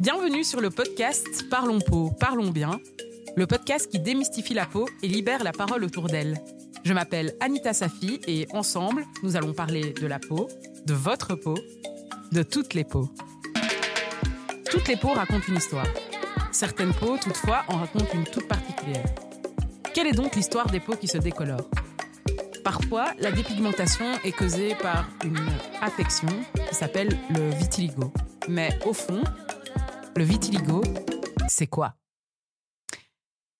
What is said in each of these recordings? Bienvenue sur le podcast Parlons peau, parlons bien, le podcast qui démystifie la peau et libère la parole autour d'elle. Je m'appelle Anita Safi et ensemble, nous allons parler de la peau, de votre peau, de toutes les peaux. Toutes les peaux racontent une histoire. Certaines peaux, toutefois, en racontent une toute particulière. Quelle est donc l'histoire des peaux qui se décolorent ? Parfois, la dépigmentation est causée par une affection qui s'appelle le vitiligo. Mais au fond, le vitiligo, c'est quoi ?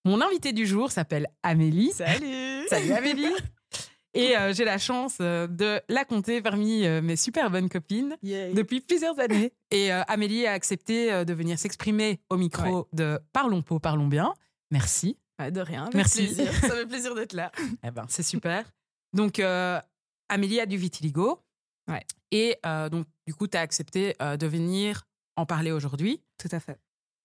Mon invitée du jour s'appelle Amélie. Salut ! Salut Amélie ! Et j'ai la chance de la compter parmi mes super bonnes copines depuis plusieurs années. Et Amélie a accepté de venir s'exprimer au micro de Parlons peau, parlons bien. Merci. Ah, de rien, merci. Plaisir. Ça fait plaisir d'être là. Eh ben, c'est super. Donc, Amélie a du vitiligo. Ouais. Et donc, du coup, tu as accepté de venir en parler aujourd'hui. Tout à fait.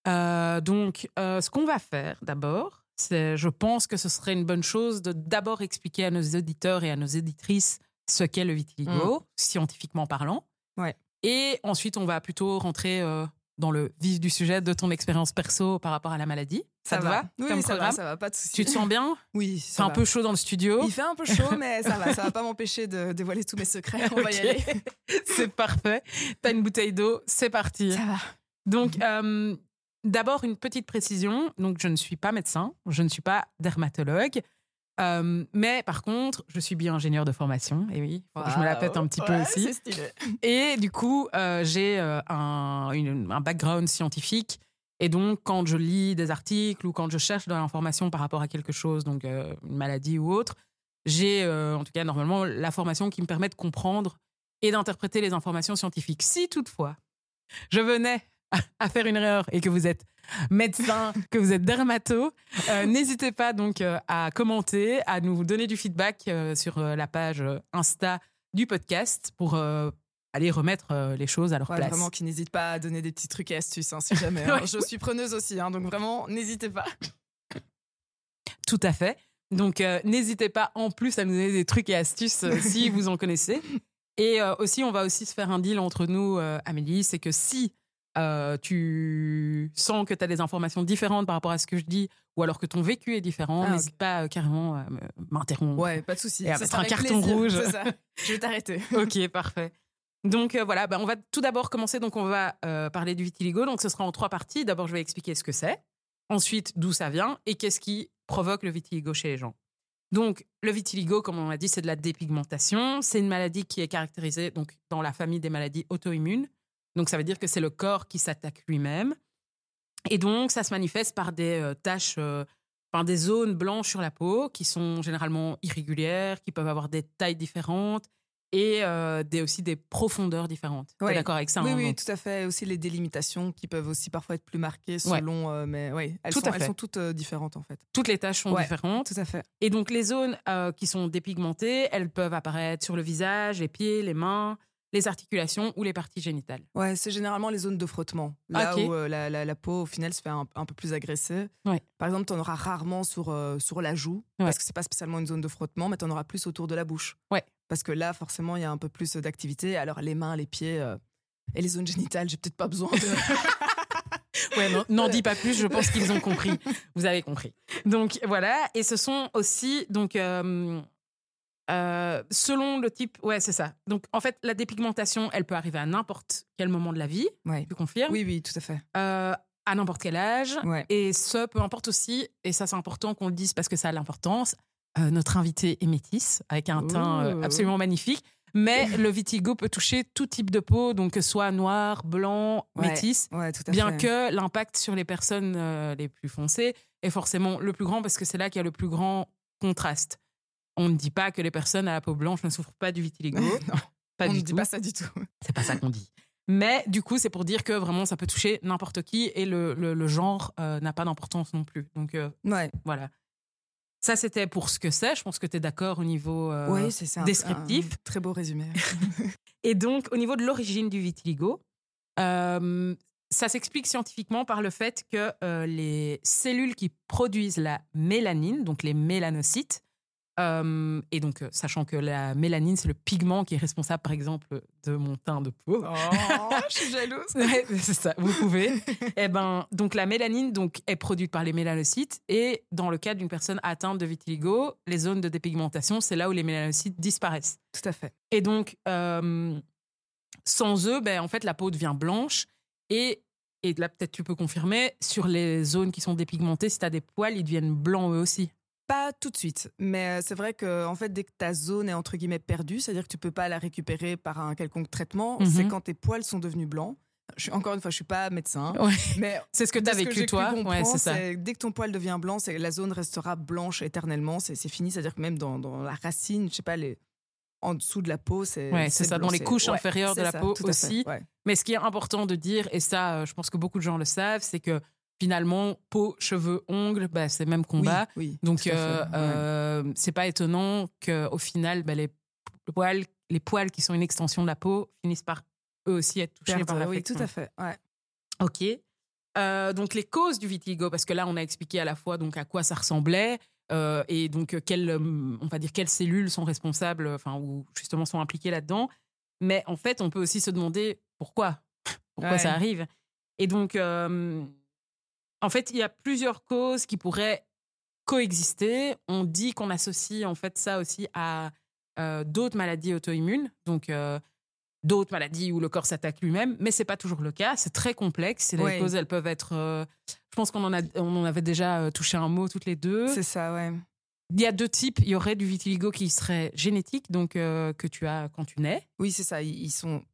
Ce qu'on va faire d'abord, c'est, je pense que ce serait une bonne chose de d'abord expliquer à nos auditeurs et à nos éditrices ce qu'est le vitiligo, scientifiquement parlant. Ouais. Et ensuite, on va plutôt rentrer dans le vif du sujet de ton expérience perso par rapport à la maladie. Ça te va ? Oui, ça va, pas de souci. Tu te sens bien ? Oui, ça va. C'est un peu chaud dans le studio. Il fait un peu chaud, mais ça va pas m'empêcher de dévoiler tous mes secrets. On va y aller. C'est parfait. T'as une bouteille d'eau, c'est parti. Ça va. Donc, d'abord, une petite précision. Donc, je ne suis pas médecin, je ne suis pas dermatologue. Mais par contre, je suis bio-ingénieure de formation. Et oui, faut que je me la pète un petit peu aussi. C'est stylé. Et du coup, j'ai un background scientifique. Et donc, quand je lis des articles ou quand je cherche de l'information par rapport à quelque chose, donc une maladie ou autre, j'ai en tout cas normalement la formation qui me permet de comprendre et d'interpréter les informations scientifiques. Si toutefois, je venais à faire une erreur et que vous êtes médecin, que vous êtes dermato, n'hésitez pas donc à commenter, à nous donner du feedback sur la page Insta du podcast pour aller remettre les choses à leur place. Vraiment qu'ils n'hésitent pas à donner des petits trucs et astuces, si jamais. Hein. Je suis preneuse aussi, donc vraiment, n'hésitez pas. Tout à fait. Donc, n'hésitez pas en plus à nous donner des trucs et astuces si vous en connaissez. Et aussi, on va aussi se faire un deal entre nous, Amélie, c'est que si tu sens que tu as des informations différentes par rapport à ce que je dis, ou alors que ton vécu est différent, n'hésite pas carrément à m'interrompre. Ouais, pas de souci. Et à mettre un carton rouge. C'est ça, je vais t'arrêter. Ok, parfait. Donc voilà, on va tout d'abord commencer. Donc on va parler du vitiligo. Donc ce sera en 3 parties. D'abord, je vais expliquer ce que c'est. Ensuite, d'où ça vient et qu'est-ce qui provoque le vitiligo chez les gens. Donc le vitiligo, comme on l'a dit, c'est de la dépigmentation. C'est une maladie qui est caractérisée donc dans la famille des maladies auto-immunes. Donc ça veut dire que c'est le corps qui s'attaque lui-même. Et donc ça se manifeste par des taches, des zones blanches sur la peau qui sont généralement irrégulières, qui peuvent avoir des tailles différentes. Et aussi des profondeurs différentes. Ouais. T'es d'accord avec ça? Oui, tout à fait. Et aussi les délimitations qui peuvent aussi parfois être plus marquées selon... Ouais. Mais oui, elles sont toutes différentes en fait. Toutes les taches sont différentes. Tout à fait. Et donc les zones qui sont dépigmentées, elles peuvent apparaître sur le visage, les pieds, les mains, les articulations ou les parties génitales. Ouais, c'est généralement les zones de frottement. Là où la peau, au final, se fait un peu plus agressée. Ouais. Par exemple, t'en auras rarement sur la joue, parce que c'est pas spécialement une zone de frottement, mais t'en auras plus autour de la bouche. Ouais. Parce que là, forcément, il y a un peu plus d'activité. Alors, les mains, les pieds et les zones génitales, j'ai peut-être pas besoin de... n'en dis pas plus, je pense qu'ils ont compris. Vous avez compris. Donc, voilà. Et ce sont aussi, donc, selon le type... Ouais, c'est ça. Donc, en fait, la dépigmentation, elle peut arriver à n'importe quel moment de la vie. Ouais. Tu confirmes ? Oui, tout à fait. À n'importe quel âge. Ouais. Et ce, peu importe aussi, et ça, c'est important qu'on le dise parce que ça a l'importance... notre invitée est métisse, avec un teint absolument magnifique. Mais le vitiligo peut toucher tout type de peau, donc que ce soit noir, blanc, métisse. Ouais, tout à fait. Que l'impact sur les personnes les plus foncées est forcément le plus grand, parce que c'est là qu'il y a le plus grand contraste. On ne dit pas que les personnes à la peau blanche ne souffrent pas du vitiligo. Non, on ne dit pas ça du tout. C'est pas ça qu'on dit. Mais du coup, c'est pour dire que vraiment, ça peut toucher n'importe qui, et le genre n'a pas d'importance non plus. Donc, voilà. Ça, c'était pour ce que c'est. Je pense que tu es d'accord au niveau descriptif. Un très beau résumé. Et donc, au niveau de l'origine du vitiligo, ça s'explique scientifiquement par le fait que les cellules qui produisent la mélanine, donc les mélanocytes, Et donc, sachant que la mélanine, c'est le pigment qui est responsable, par exemple, de mon teint de peau. Oh, je suis jalouse. Ouais, c'est ça, vous pouvez. Et ben, donc, la mélanine donc, est produite par les mélanocytes. Et dans le cas d'une personne atteinte de vitiligo, les zones de dépigmentation, c'est là où les mélanocytes disparaissent. Tout à fait. Et donc, sans eux, ben, en fait, la peau devient blanche. Et là, peut-être tu peux confirmer, sur les zones qui sont dépigmentées, si tu as des poils, ils deviennent blancs eux aussi. Pas tout de suite, mais c'est vrai que en fait, dès que ta zone est entre guillemets perdue, c'est-à-dire que tu peux pas la récupérer par un quelconque traitement, c'est quand tes poils sont devenus blancs. Encore une fois, je suis pas médecin, mais c'est ce que tu as vécu toi. Ouais, c'est ça. Dès que ton poil devient blanc, la zone restera blanche éternellement, c'est fini. C'est-à-dire que même dans la racine, je sais pas, en dessous de la peau, c'est ça, blanc, dans les couches inférieures de la peau aussi. Ouais. Mais ce qui est important de dire, et ça, je pense que beaucoup de gens le savent, c'est que finalement, peau, cheveux, ongles, bah, c'est le même combat. Oui, donc, c'est pas étonnant qu'au final, bah, les poils qui sont une extension de la peau finissent par eux aussi être touchés par l'affection. Oui, tout à fait. Ouais. OK. Donc, les causes du vitiligo, parce que là, on a expliqué à la fois donc, à quoi ça ressemblait et donc, quelles cellules sont responsables, enfin, ou justement sont impliquées là-dedans. Mais en fait, on peut aussi se demander pourquoi ça arrive. Et donc... en fait, il y a plusieurs causes qui pourraient coexister. On dit qu'on associe en fait ça aussi à d'autres maladies auto-immunes, donc d'autres maladies où le corps s'attaque lui-même, mais c'est pas toujours le cas. C'est très complexe. Et les causes, elles peuvent être. Je pense qu'on en avait déjà touché un mot toutes les deux. C'est ça, ouais. Il y a deux types. Il y aurait du vitiligo qui serait génétique, donc que tu as quand tu nais. Oui, c'est ça. Ils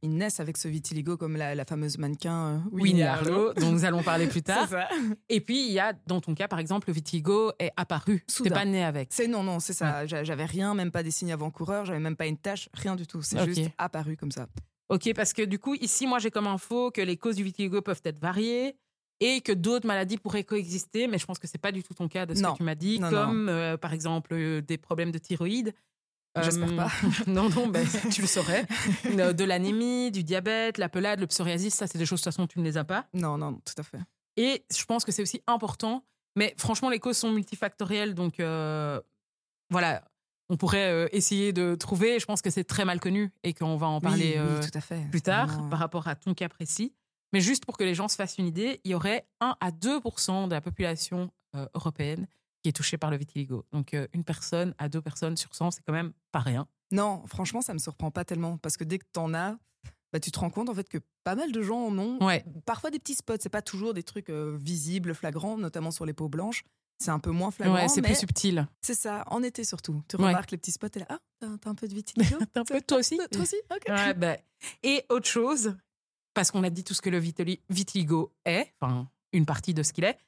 naissent avec ce vitiligo, comme la fameuse mannequin Winnie Harlow, dont nous allons parler plus tard. C'est ça. Et puis, il y a, dans ton cas, par exemple, le vitiligo est apparu. Soudain. T'es pas née avec. Non, c'est ça. Ouais. J'avais rien, même pas des signes avant-coureurs, j'avais même pas une tache, rien du tout. C'est juste apparu comme ça. OK, parce que du coup, ici, moi, j'ai comme info que les causes du vitiligo peuvent être variées. Et que d'autres maladies pourraient coexister, mais je pense que c'est pas du tout ton cas de ce que tu m'as dit, comme par exemple des problèmes de thyroïde. J'espère pas. Tu le saurais. De l'anémie, du diabète, la pelade, le psoriasis, ça c'est des choses de toute façon tu ne les as pas. Non, tout à fait. Et je pense que c'est aussi important, mais franchement les causes sont multifactorielles, donc voilà, on pourrait essayer de trouver. Je pense que c'est très mal connu et qu'on va en parler plus tard par rapport à ton cas précis. Mais juste pour que les gens se fassent une idée, il y aurait 1 à 2% de la population européenne qui est touchée par le vitiligo. Donc, une personne à 2 personnes sur 100, c'est quand même pas rien. Non, franchement, ça me surprend pas tellement. Parce que dès que t'en as, bah, tu te rends compte en fait, que pas mal de gens en ont. Ouais. Parfois des petits spots, c'est pas toujours des trucs visibles, flagrants, notamment sur les peaux blanches. C'est un peu moins flagrant, mais plus subtil. C'est ça, en été surtout. Tu remarques les petits spots, t'es là, t'as un peu de vitiligo. T'as un peu de toi aussi. Toi aussi, OK. Ouais, bah. Et autre chose... parce qu'on a dit tout ce que le vitiligo est, enfin, une partie de ce qu'il est,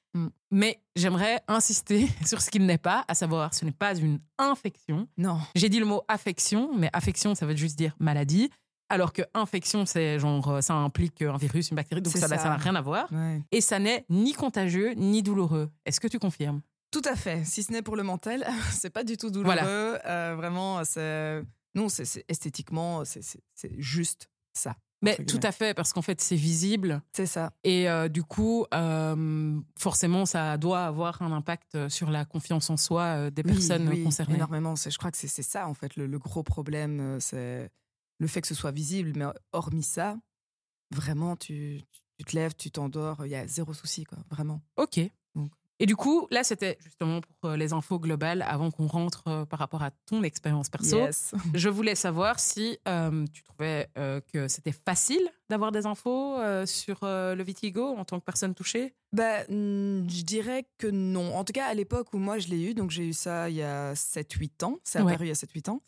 mais j'aimerais insister sur ce qu'il n'est pas, à savoir, ce n'est pas une infection. Non. J'ai dit le mot affection, mais affection, ça veut juste dire maladie, alors que infection, c'est genre, ça implique un virus, une bactérie, donc ça n'a rien à voir. Ouais. Et ça n'est ni contagieux, ni douloureux. Est-ce que tu confirmes ? Tout à fait. Si ce n'est pour le mental, c'est pas du tout douloureux. Voilà. Vraiment, c'est esthétiquement, c'est juste ça. Mais tout à fait, parce qu'en fait, c'est visible. C'est ça. Et du coup, forcément, ça doit avoir un impact sur la confiance en soi des personnes concernées. Énormément. Je crois que c'est ça, en fait, le gros problème. C'est le fait que ce soit visible. Mais hormis ça, vraiment, tu te lèves, tu t'endors. Il y a zéro souci, quoi, vraiment. OK. Donc. Et du coup, là, c'était justement pour les infos globales, avant qu'on rentre par rapport à ton expérience perso. Yes. Je voulais savoir si tu trouvais que c'était facile d'avoir des infos sur le vitiligo en tant que personne touchée. Bah, je dirais que non. En tout cas, à l'époque où moi, je l'ai eu, donc j'ai eu ça il y a 7-8 ans. C'est apparu il y a 7-8 ans.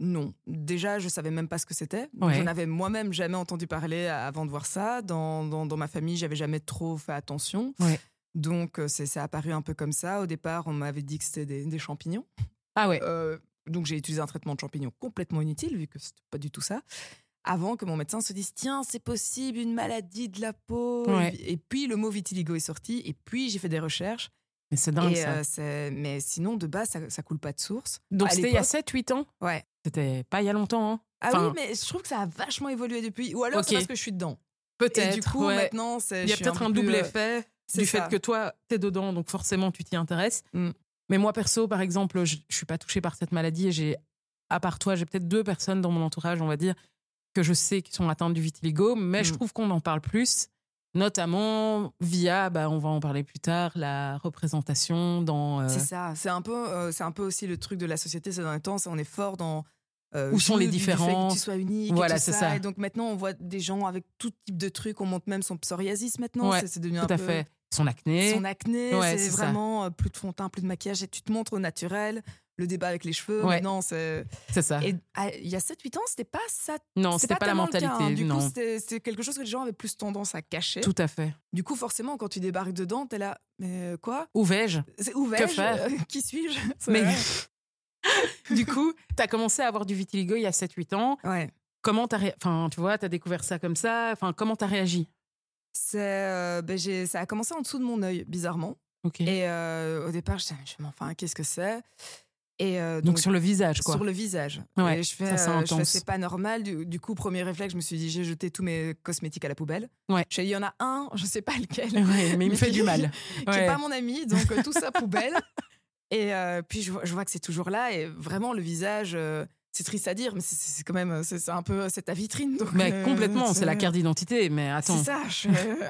Non. Déjà, je savais même pas ce que c'était. Ouais. J'en avais moi-même jamais entendu parler avant de voir ça. Dans ma famille, j'avais jamais trop fait attention. Ouais. Donc, c'est apparu un peu comme ça. Au départ, on m'avait dit que c'était des champignons. Ah ouais. Donc, j'ai utilisé un traitement de champignons complètement inutile, vu que c'était pas du tout ça. Avant que mon médecin se dise, tiens, c'est possible, une maladie de la peau. Ouais. Et puis, le mot vitiligo est sorti. Et puis, j'ai fait des recherches. Mais c'est dingue, ça. Mais sinon, de base, ça coule pas de source. Donc, c'était il y a 7-8 ans. Ouais. C'était pas il y a longtemps, hein. Ah oui, mais je trouve que ça a vachement évolué depuis. Ou alors, c'est parce que je suis dedans. Peut-être. Et du coup, maintenant, il y a peut-être un double effet. Du fait que toi, t'es dedans, donc forcément, tu t'y intéresses. Mais moi, perso, par exemple, je suis pas touchée par cette maladie et j'ai, à part toi, j'ai peut-être 2 personnes dans mon entourage, on va dire, que je sais qui sont atteintes du vitiligo, mais je trouve qu'on en parle plus, notamment via, bah, on va en parler plus tard, la représentation dans... C'est ça, c'est un peu aussi le truc de la société ces derniers temps, on est fort dans... où sont les différences, que tu sois unique, voilà, et tout ça. Et donc maintenant on voit des gens avec tout type de trucs, on montre même son psoriasis maintenant, ouais, c'est devenu un peu... Tout à fait, son acné, ouais, c'est vraiment ça. Plus de fond de teint, plus de maquillage, et tu te montres au naturel, le débat avec les cheveux, ouais. Maintenant c'est ça. Et il y a 7-8 ans, c'était pas ça, non, c'était pas la mentalité, cas, hein. Du non. coup c'était quelque chose que les gens avaient plus tendance à cacher. Tout à fait. Du coup forcément quand tu débarques dedans, t'es là, mais quoi ? Où vais-je ? Que faire ? Qui suis-je ? Mais... Du coup, t'as commencé à avoir du vitiligo il y a 7-8 ans. Ouais. Comment t'as découvert ça comme ça. Enfin, comment t'as réagi ? Ça a commencé en dessous de mon œil, bizarrement. Okay. Et au départ, je disais, enfin, qu'est-ce que c'est ? Et donc sur le visage, quoi. Sur le visage. Ouais, et je fais, c'est pas normal. Du coup, premier réflexe, je me suis dit, j'ai jeté tous mes cosmétiques à la poubelle. Ouais. Je sais, il y en a un, je sais pas lequel. Ouais, mais il me fait du mal. Qui est pas mon ami, donc tout ça poubelle. Et puis je vois que c'est toujours là, et vraiment le visage, c'est triste à dire, mais c'est quand même, c'est un peu, c'est ta vitrine. Donc, mais complètement, c'est la carte d'identité. Mais attends. C'est ça.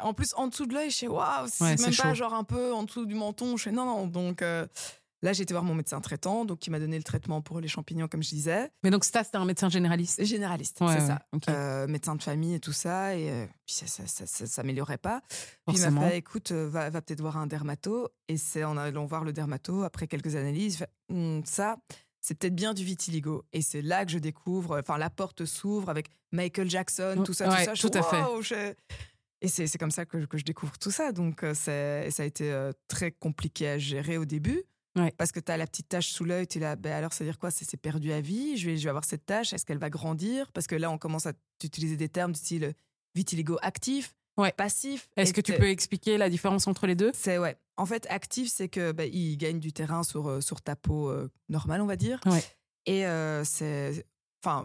En plus, en dessous de l'œil, je sais, waouh, c'est ouais, même c'est pas chaud. Genre un peu en dessous du menton. Je sais, non. Donc là, j'ai été voir mon médecin traitant, donc qui m'a donné le traitement pour les champignons, comme je disais. Mais donc ça, c'était un médecin généraliste. Généraliste, ouais, c'est ouais, ça. Okay. Médecin de famille et tout ça, et puis ça s'améliorait pas. Forcément. Puis il m'a fait, écoute, va peut-être voir un dermato. Et c'est en allant voir le dermato, après quelques analyses, ça, c'est peut-être bien du vitiligo. Et c'est là que je découvre, enfin, la porte s'ouvre avec Michael Jackson, tout ça. Tout à fait. Et c'est comme ça que je découvre tout ça. Donc ça a été très compliqué à gérer au début. Ouais. Parce que t'as la petite tache sous l'œil, t'es là, ben alors ça veut dire quoi ? C'est perdu à vie, je vais avoir cette tache, est-ce qu'elle va grandir ? Parce que là, on commence à utiliser des termes du style vitiligo actif, ouais. Passif. Est-ce que tu peux expliquer la différence entre les deux ? C'est ouais. En fait, actif, c'est que ben, il gagne du terrain sur ta peau normale, on va dire. Ouais. Et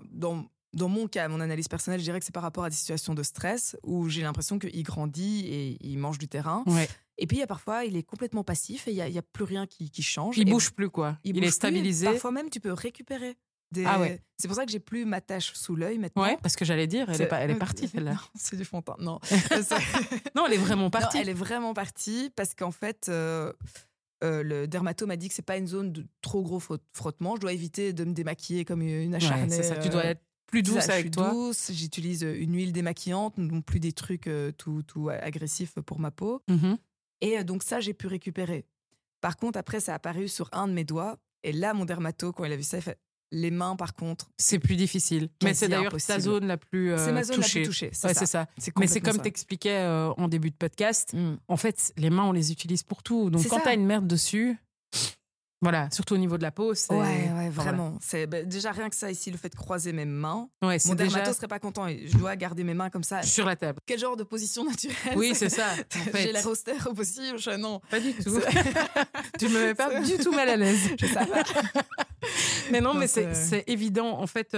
dans mon cas, mon analyse personnelle, je dirais que c'est par rapport à des situations de stress où j'ai l'impression qu'il grandit et il mange du terrain. Ouais. Et puis, il y a parfois, il est complètement passif et il n'y a plus rien qui change. Il bouge plus, quoi. Il est stabilisé. Parfois même, tu peux récupérer. Ah ouais. C'est pour ça que j'ai plus ma tache sous l'œil maintenant. Ouais, parce que j'allais dire, elle est partie, celle-là. C'est du fond de teint. Non. Non, elle est vraiment partie. Non, elle est vraiment partie parce qu'en fait, le dermato m'a dit que ce n'est pas une zone de trop gros frottement. Je dois éviter de me démaquiller comme une acharnée. Ouais, c'est ça, tu dois être plus douce ça, avec toi. Douce, j'utilise une huile démaquillante, donc plus des trucs tout agressifs pour ma peau. Mm-hmm. Et donc ça, j'ai pu récupérer. Par contre, après, ça a apparu sur un de mes doigts. Et là, mon dermato, quand il a vu ça, il fait les mains, par contre... C'est plus difficile. Mais c'est d'ailleurs ta zone la plus touchée. C'est ma zone la plus touchée, c'est ça. Mais c'est comme t'expliquais en début de podcast. Mm. En fait, les mains, on les utilise pour tout. Donc quand t'as une merde dessus... Voilà, surtout au niveau de la peau, c'est... Ouais, vraiment. Voilà. C'est, déjà, rien que ça, ici, le fait de croiser mes mains, ouais, mon dermato serait pas content. Je dois garder mes mains comme ça. Sur la table. Quel genre de position naturelle ? Oui, c'est ça. En fait. J'ai l'air austère au possible, non. Pas du tout. Tu me mets pas du tout mal à l'aise. Je sais pas. Mais non, mais c'est évident. En fait,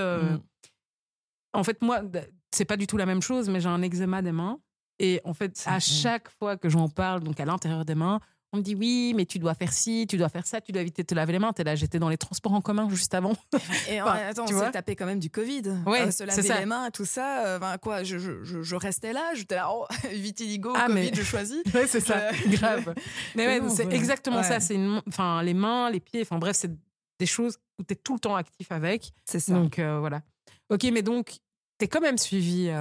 moi, c'est pas du tout la même chose, mais j'ai un eczéma des mains. Et en fait, à chaque fois que j'en parle, donc à l'intérieur des mains... On me dit oui, mais tu dois faire ci, tu dois faire ça, tu dois éviter de te laver les mains. T'es là, j'étais dans les transports en commun juste avant. Et attends, on s'est tapé quand même du Covid. Oui, se laver les mains, tout ça. Je restais là, j'étais là, vitiligo, Covid, je choisis. Ouais, c'est ça, grave. Mais ouais, c'est exactement ça. C'est les mains, les pieds, enfin bref, c'est des choses où t'es tout le temps actif avec. C'est ça. Donc voilà. Ok, mais donc t'es quand même suivi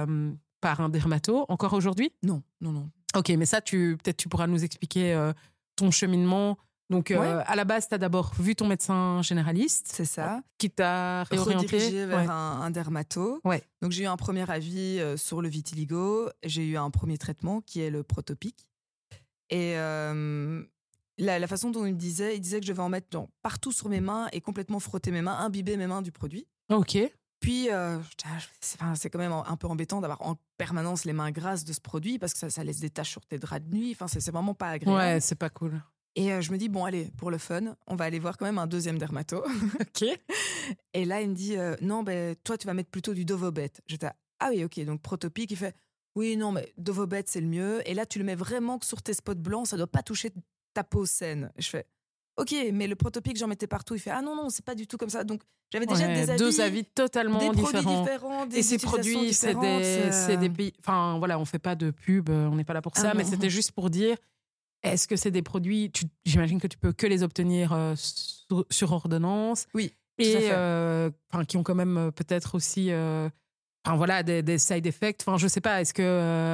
par un dermato encore aujourd'hui ? Non. Ok, mais ça, peut-être tu pourras nous expliquer. Ton cheminement. Donc, à la base, tu as d'abord vu ton médecin généraliste. C'est ça. Qui t'a réorienté. Redirigé vers un dermato. Ouais. Donc, j'ai eu un premier avis sur le vitiligo. J'ai eu un premier traitement qui est le Protopic. Et la façon dont il disait que je vais en mettre partout sur mes mains et complètement frotter mes mains, imbiber mes mains du produit. OK. Puis, c'est quand même un peu embêtant d'avoir en permanence les mains grasses de ce produit parce que ça laisse des taches sur tes draps de nuit. Enfin, c'est vraiment pas agréable. Ouais, c'est pas cool. Et je me dis, bon, allez, pour le fun, on va aller voir quand même un deuxième dermato. OK. Et là, il me dit, non, ben, toi, tu vas mettre plutôt du Dovobet. J'étais, ah oui, OK. Donc, Protopic, il fait, oui, non, mais Dovobet, c'est le mieux. Et là, tu le mets vraiment que sur tes spots blancs, ça doit pas toucher ta peau saine. Je fais, ok, mais le Protopic, j'en mettais partout. Il fait, ah non, non, c'est pas du tout comme ça. Donc, j'avais déjà des avis. Deux avis totalement différents. Des et ces produits, c'est des pays. Enfin, voilà, on fait pas de pub, on n'est pas là pour ça, mais c'était juste pour dire, est-ce que c'est des produits, j'imagine que tu peux que les obtenir sur ordonnance. Oui. Et qui ont quand même peut-être aussi voilà, des side effects. Enfin, je sais pas, est-ce que.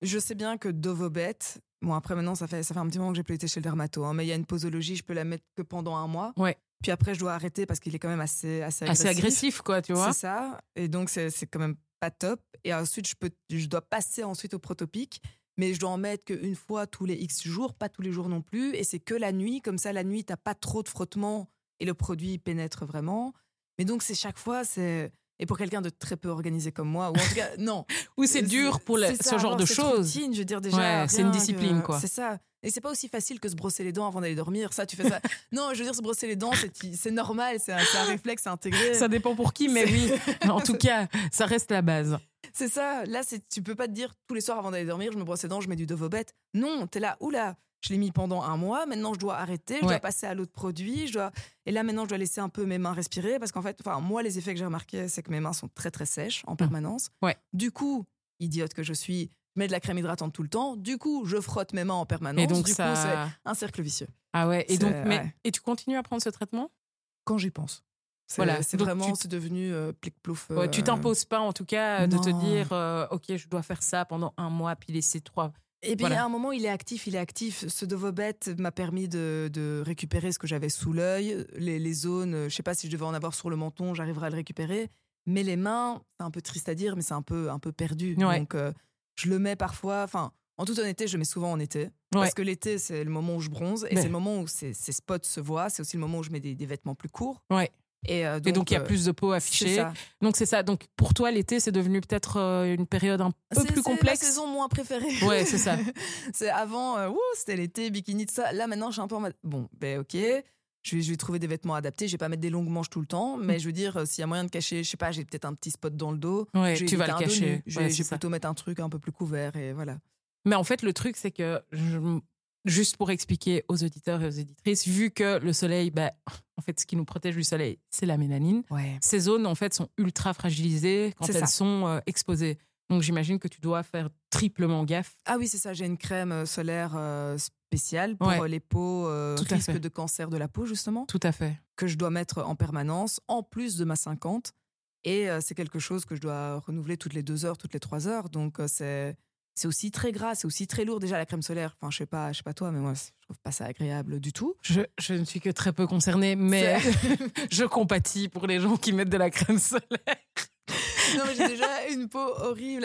Je sais bien que Dovobet. Bon, après, maintenant, ça fait un petit moment que j'ai plus été chez le dermato. Mais il y a une posologie, je peux la mettre que pendant un mois. Ouais. Puis après, je dois arrêter parce qu'il est quand même assez agressif. Assez agressif, quoi, tu vois. C'est ça. Et donc, c'est quand même pas top. Et ensuite, je dois passer ensuite au Protopic. Mais je dois en mettre qu'une fois tous les X jours, pas tous les jours non plus. Et c'est que la nuit. Comme ça, la nuit, t'as pas trop de frottement et le produit pénètre vraiment. Mais donc, c'est chaque fois, c'est... Et pour quelqu'un de très peu organisé comme moi, ou en tout cas, non. Ou c'est dur pour ce genre de choses. C'est une routine, je veux dire, déjà. Ouais, c'est une discipline, quoi. C'est ça. Et c'est pas aussi facile que se brosser les dents avant d'aller dormir. Ça, tu fais ça. Non, je veux dire, se brosser les dents, c'est normal, c'est un réflexe intégré. Ça dépend pour qui, mais oui. En tout cas, ça reste la base. C'est ça. Là, tu peux pas te dire, tous les soirs avant d'aller dormir, je me brosse les dents, je mets du Dovobet. Non, t'es là, oula. Je l'ai mis pendant un mois. Maintenant, je dois arrêter. Je dois passer à l'autre produit. Et là, maintenant, je dois laisser un peu mes mains respirer parce qu'en fait, moi, les effets que j'ai remarqués, c'est que mes mains sont très, très sèches en permanence. Ouais. Du coup, idiote que je suis, je mets de la crème hydratante tout le temps. Du coup, je frotte mes mains en permanence. Et donc, du coup, c'est un cercle vicieux. Ah ouais. Et donc, et tu continues à prendre ce traitement ? Quand j'y pense. C'est devenu plic-plouf. Ouais, tu t'imposes pas, en tout cas, de te dire, OK, je dois faire ça pendant un mois, puis laisser 3. Et puis à un moment, il est actif. Ce Dovobet m'a permis de récupérer ce que j'avais sous l'œil, les zones. Je ne sais pas si je devais en avoir sur le menton, j'arriverai à le récupérer. Mais les mains, c'est un peu triste à dire, mais c'est un peu perdu. Ouais. Donc je le mets parfois. Enfin, en toute honnêteté, je le mets souvent en été parce que l'été, c'est le moment où je bronze et c'est le moment où ces spots se voient. C'est aussi le moment où je mets des vêtements plus courts. Ouais. Et donc il y a plus de peau affichée. Donc c'est ça. Donc pour toi l'été c'est devenu peut-être une période un peu plus complexe. C'est la saison moins préférée. Ouais, c'est ça. C'est avant c'était l'été bikini tout ça. Là maintenant je suis un peu en mode bon ben OK, je vais trouver des vêtements adaptés, je vais pas mettre des longues manches tout le temps, mais je veux dire s'il y a moyen de cacher, je sais pas, j'ai peut-être un petit spot dans le dos, tu vas le cacher. Je vais plutôt mettre un truc un peu plus couvert et voilà. Mais en fait le truc c'est que juste pour expliquer aux auditeurs et aux auditrices, vu que le soleil, en fait, ce qui nous protège du soleil, c'est la mélanine. Ouais. Ces zones, en fait, sont ultra fragilisées quand elles sont exposées. Donc, j'imagine que tu dois faire triplement gaffe. Ah oui, c'est ça. J'ai une crème solaire spéciale pour les peaux risque de cancer de la peau, justement. Tout à fait. Que je dois mettre en permanence, en plus de ma 50. Et c'est quelque chose que je dois renouveler toutes les 2 heures, toutes les 3 heures. Donc, c'est aussi très gras, c'est aussi très lourd. Déjà, la crème solaire, je sais pas toi, mais moi, je trouve pas ça agréable du tout. Je ne suis que très peu concernée, mais je compatis pour les gens qui mettent de la crème solaire. Non, mais j'ai déjà une peau horrible,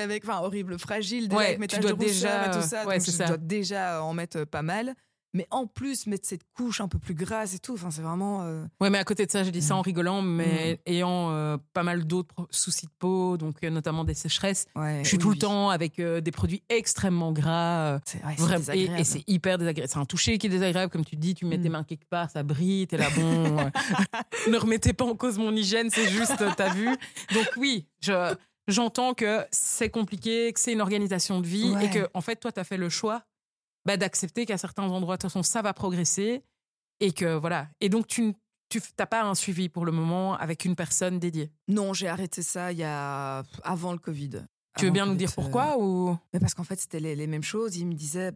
fragile, déjà avec mes taches de rougeur et tout ça. Ouais, donc je dois déjà en mettre pas mal. Mais en plus, mettre cette couche un peu plus grasse et tout, c'est vraiment... Ouais, mais à côté de ça, j'ai dit ça en rigolant, mais ayant pas mal d'autres soucis de peau, donc notamment des sécheresses, je suis tout le temps avec des produits extrêmement gras. C'est et c'est hyper désagréable. C'est un toucher qui est désagréable, comme tu dis, tu mets tes mains quelque part, ça brille, t'es là, bon... Ne remettez pas en cause mon hygiène, c'est juste, t'as vu. Donc oui, j'entends que c'est compliqué, que c'est une organisation de vie, et que, en fait, toi, t'as fait le choix... d'accepter qu'à certains endroits, de toute façon, ça va progresser et que voilà. Et donc, tu n'as pas un suivi pour le moment avec une personne dédiée. Non, j'ai arrêté ça avant le Covid. Tu veux bien nous dire pourquoi ou... Mais parce qu'en fait, c'était les mêmes choses. Il me disait,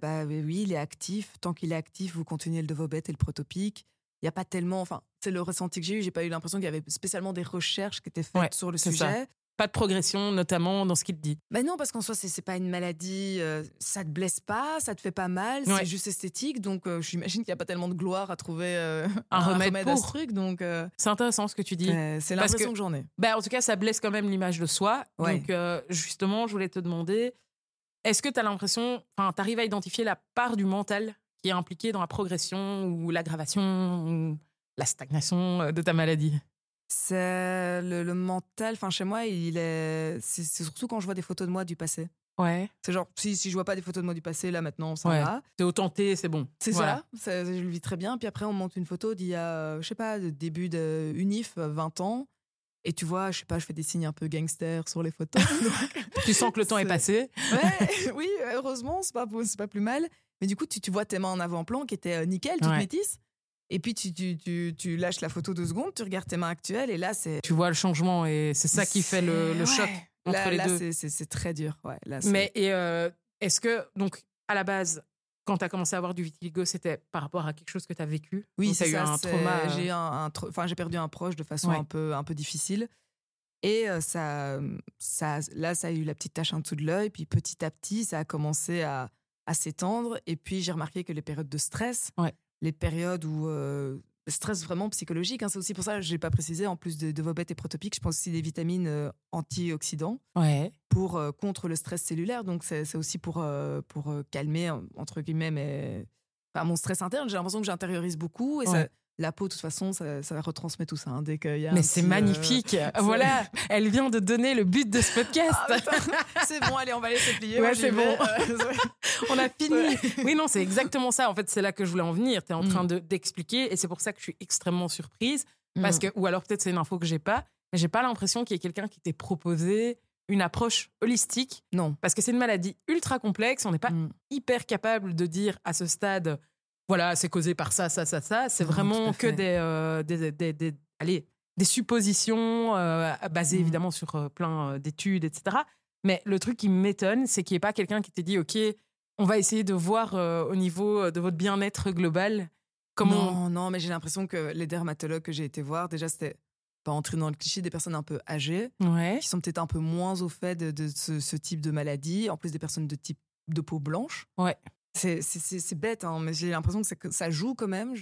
oui, il est actif. Tant qu'il est actif, vous continuez le Dovobet et le Protopic. Il n'y a pas tellement... Enfin, c'est le ressenti que j'ai eu. J'ai pas eu l'impression qu'il y avait spécialement des recherches qui étaient faites sur le sujet. Ça. Pas de progression, notamment dans ce qu'il te dit. Non, parce qu'en soi, c'est pas une maladie. Ça te blesse pas, ça te fait pas mal. C'est juste esthétique. Donc, j'imagine qu'il n'y a pas tellement de gloire à trouver un remède à ce truc. Donc, c'est intéressant ce que tu dis. C'est l'impression que j'en ai. En tout cas, ça blesse quand même l'image de soi. Ouais. Donc, justement, je voulais te demander, est-ce que tu as l'impression, tu arrives à identifier la part du mental qui est impliquée dans la progression ou l'aggravation ou la stagnation de ta maladie ? C'est le mental, chez moi, c'est surtout quand je vois des photos de moi du passé. Ouais. C'est genre, si je vois pas des photos de moi du passé, là maintenant, ça va. T'es authentiqué, c'est bon. C'est ça, je le vis très bien. Puis après, on monte une photo d'il y a, je sais pas, début de Unif, 20 ans. Et tu vois, je sais pas, je fais des signes un peu gangster sur les photos. Tu sens que le temps est passé. Oui, heureusement, c'est pas plus mal. Mais du coup, tu vois tes mains en avant-plan qui étaient nickel, toutes métisses. Et puis, tu lâches la photo 2 secondes, tu regardes tes mains actuelles et là, c'est... Tu vois le changement et c'est ça qui fait le choc entre là, les deux. Là, c'est très dur. Ouais, là, c'est... Mais est-ce que, donc, à la base, quand tu as commencé à avoir du vitiligo, c'était par rapport à quelque chose que tu as vécu? Oui, donc, c'est ça. Un trauma... j'ai perdu un proche de façon un peu difficile. Et ça a eu la petite tache en dessous de l'œil. Puis, petit à petit, ça a commencé à s'étendre. Et puis, j'ai remarqué que les périodes de stress... Ouais. Les périodes où... stress vraiment psychologique. Hein, c'est aussi pour ça que je n'ai pas précisé. En plus de Dovobet et Protopic, je pense aussi des vitamines antioxydants contre le stress cellulaire. Donc, c'est aussi pour calmer, entre guillemets, mon stress interne. J'ai l'impression que j'intériorise beaucoup. Et ça, la peau, de toute façon, ça va retransmettre tout ça. Hein, dès qu'il y a c'est magnifique. Voilà, elle vient de donner le but de ce podcast. C'est bon, allez, on va laisser plier. Ouais, c'est bon. On a fini. Ouais. Oui, non, c'est exactement ça. En fait, c'est là que je voulais en venir. Tu es en train d'expliquer et c'est pour ça que je suis extrêmement surprise. Parce que, ou alors peut-être c'est une info que j'ai pas, mais j'ai pas l'impression qu'il y ait quelqu'un qui t'ait proposé une approche holistique. Non. Parce que c'est une maladie ultra complexe. On n'est pas hyper capable de dire à ce stade, voilà, c'est causé par ça, ça, ça, ça. C'est vraiment que des suppositions basées évidemment sur plein d'études, etc. Mais le truc qui m'étonne, c'est qu'il n'y ait pas quelqu'un qui t'ait dit, OK, on va essayer de voir au niveau de votre bien-être global comment... Non, mais j'ai l'impression que les dermatologues que j'ai été voir, déjà, c'était, pas entrer dans le cliché, des personnes un peu âgées, qui sont peut-être un peu moins au fait de ce type de maladie, en plus des personnes de type de peau blanche. Ouais. C'est bête, hein, mais j'ai l'impression que ça joue quand même.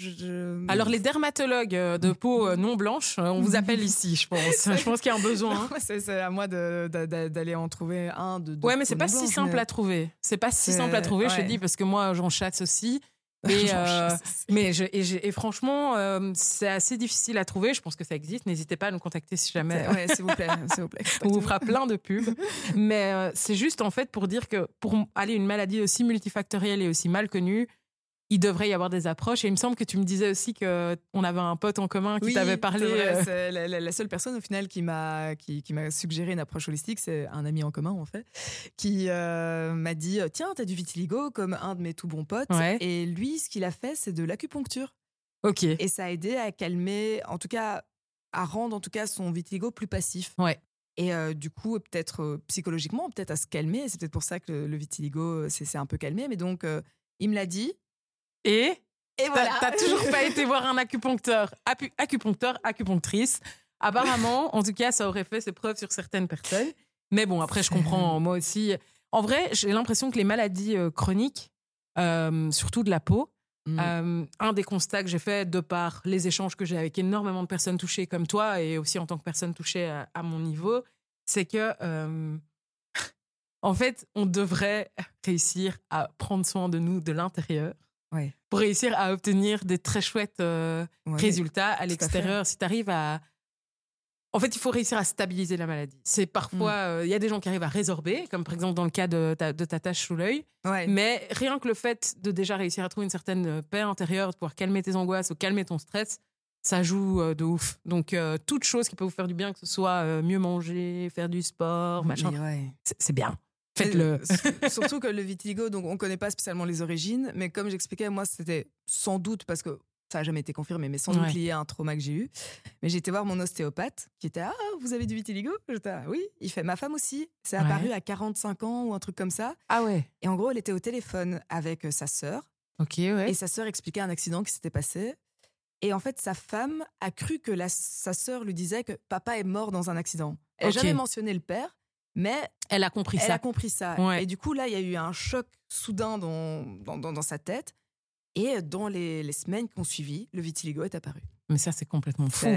Alors, les dermatologues de peau non blanche, on vous appelle ici, je pense. Je pense qu'il y a un besoin. C'est à moi d'aller en trouver un. Ouais, mais c'est pas si simple à trouver. C'est pas si simple à trouver, je te dis, parce que moi, j'en chasse aussi. Et franchement, c'est assez difficile à trouver. Je pense que ça existe. N'hésitez pas à nous contacter si jamais. Ouais, s'il vous plaît. On vous fera plein de pubs. Mais c'est juste en fait pour dire que pour aller une maladie aussi multifactorielle et aussi mal connue, il devrait y avoir des approches. Et il me semble que tu me disais aussi qu'on avait un pote en commun qui t'avait parlé. C'est la seule personne au final qui m'a suggéré une approche holistique, c'est un ami en commun en fait, qui m'a dit « Tiens, t'as du vitiligo comme un de mes tout bons potes. Ouais. » Et lui, ce qu'il a fait, c'est de l'acupuncture. Ok. Et ça a aidé à calmer, en tout cas, à rendre en tout cas son vitiligo plus passif. Ouais. Et du coup, peut-être psychologiquement, peut-être à se calmer. C'est peut-être pour ça que le vitiligo s'est un peu calmé. Mais donc, il me l'a dit. Et voilà. T'as toujours pas été voir un acupunctrice. Apparemment, en tout cas, ça aurait fait ses preuves sur certaines personnes. Mais bon, après, je comprends, moi aussi. En vrai, j'ai l'impression que les maladies chroniques, surtout de la peau, un des constats que j'ai fait de par les échanges que j'ai avec énormément de personnes touchées comme toi et aussi en tant que personne touchée à mon niveau, c'est que... en fait, on devrait réussir à prendre soin de nous de l'intérieur. Ouais. Pour réussir à obtenir des très chouettes résultats à l'extérieur. Si tu arrives à... En fait, il faut réussir à stabiliser la maladie. C'est parfois... Il y a des gens qui arrivent à résorber, comme par exemple dans le cas de ta tache sous l'œil. Ouais. Mais rien que le fait de déjà réussir à trouver une certaine paix intérieure, de pouvoir calmer tes angoisses ou calmer ton stress, ça joue de ouf. Donc, toute chose qui peut vous faire du bien, que ce soit mieux manger, faire du sport, machin, c'est bien. Faites-le. Surtout que le vitiligo, donc on ne connaît pas spécialement les origines, mais comme j'expliquais, moi c'était sans doute, parce que ça n'a jamais été confirmé, mais sans doute lié à un trauma que j'ai eu. Mais j'ai été voir mon ostéopathe qui était « Ah, vous avez du vitiligo ?» J'étais « Ah oui !» Il fait « Ma femme aussi, c'est apparu à 45 ans ou un truc comme ça. » Ah ouais. Et en gros, elle était au téléphone avec sa sœur. Ok, ouais. Et sa sœur expliquait un accident qui s'était passé. Et en fait, sa femme a cru que sa sœur lui disait que papa est mort dans un accident. Elle n'a jamais mentionné le père. Mais elle a compris ça. Ouais. Et du coup, là, il y a eu un choc soudain dans sa tête. Et dans les semaines qui ont suivi, le vitiligo est apparu. Mais ça, c'est complètement fou.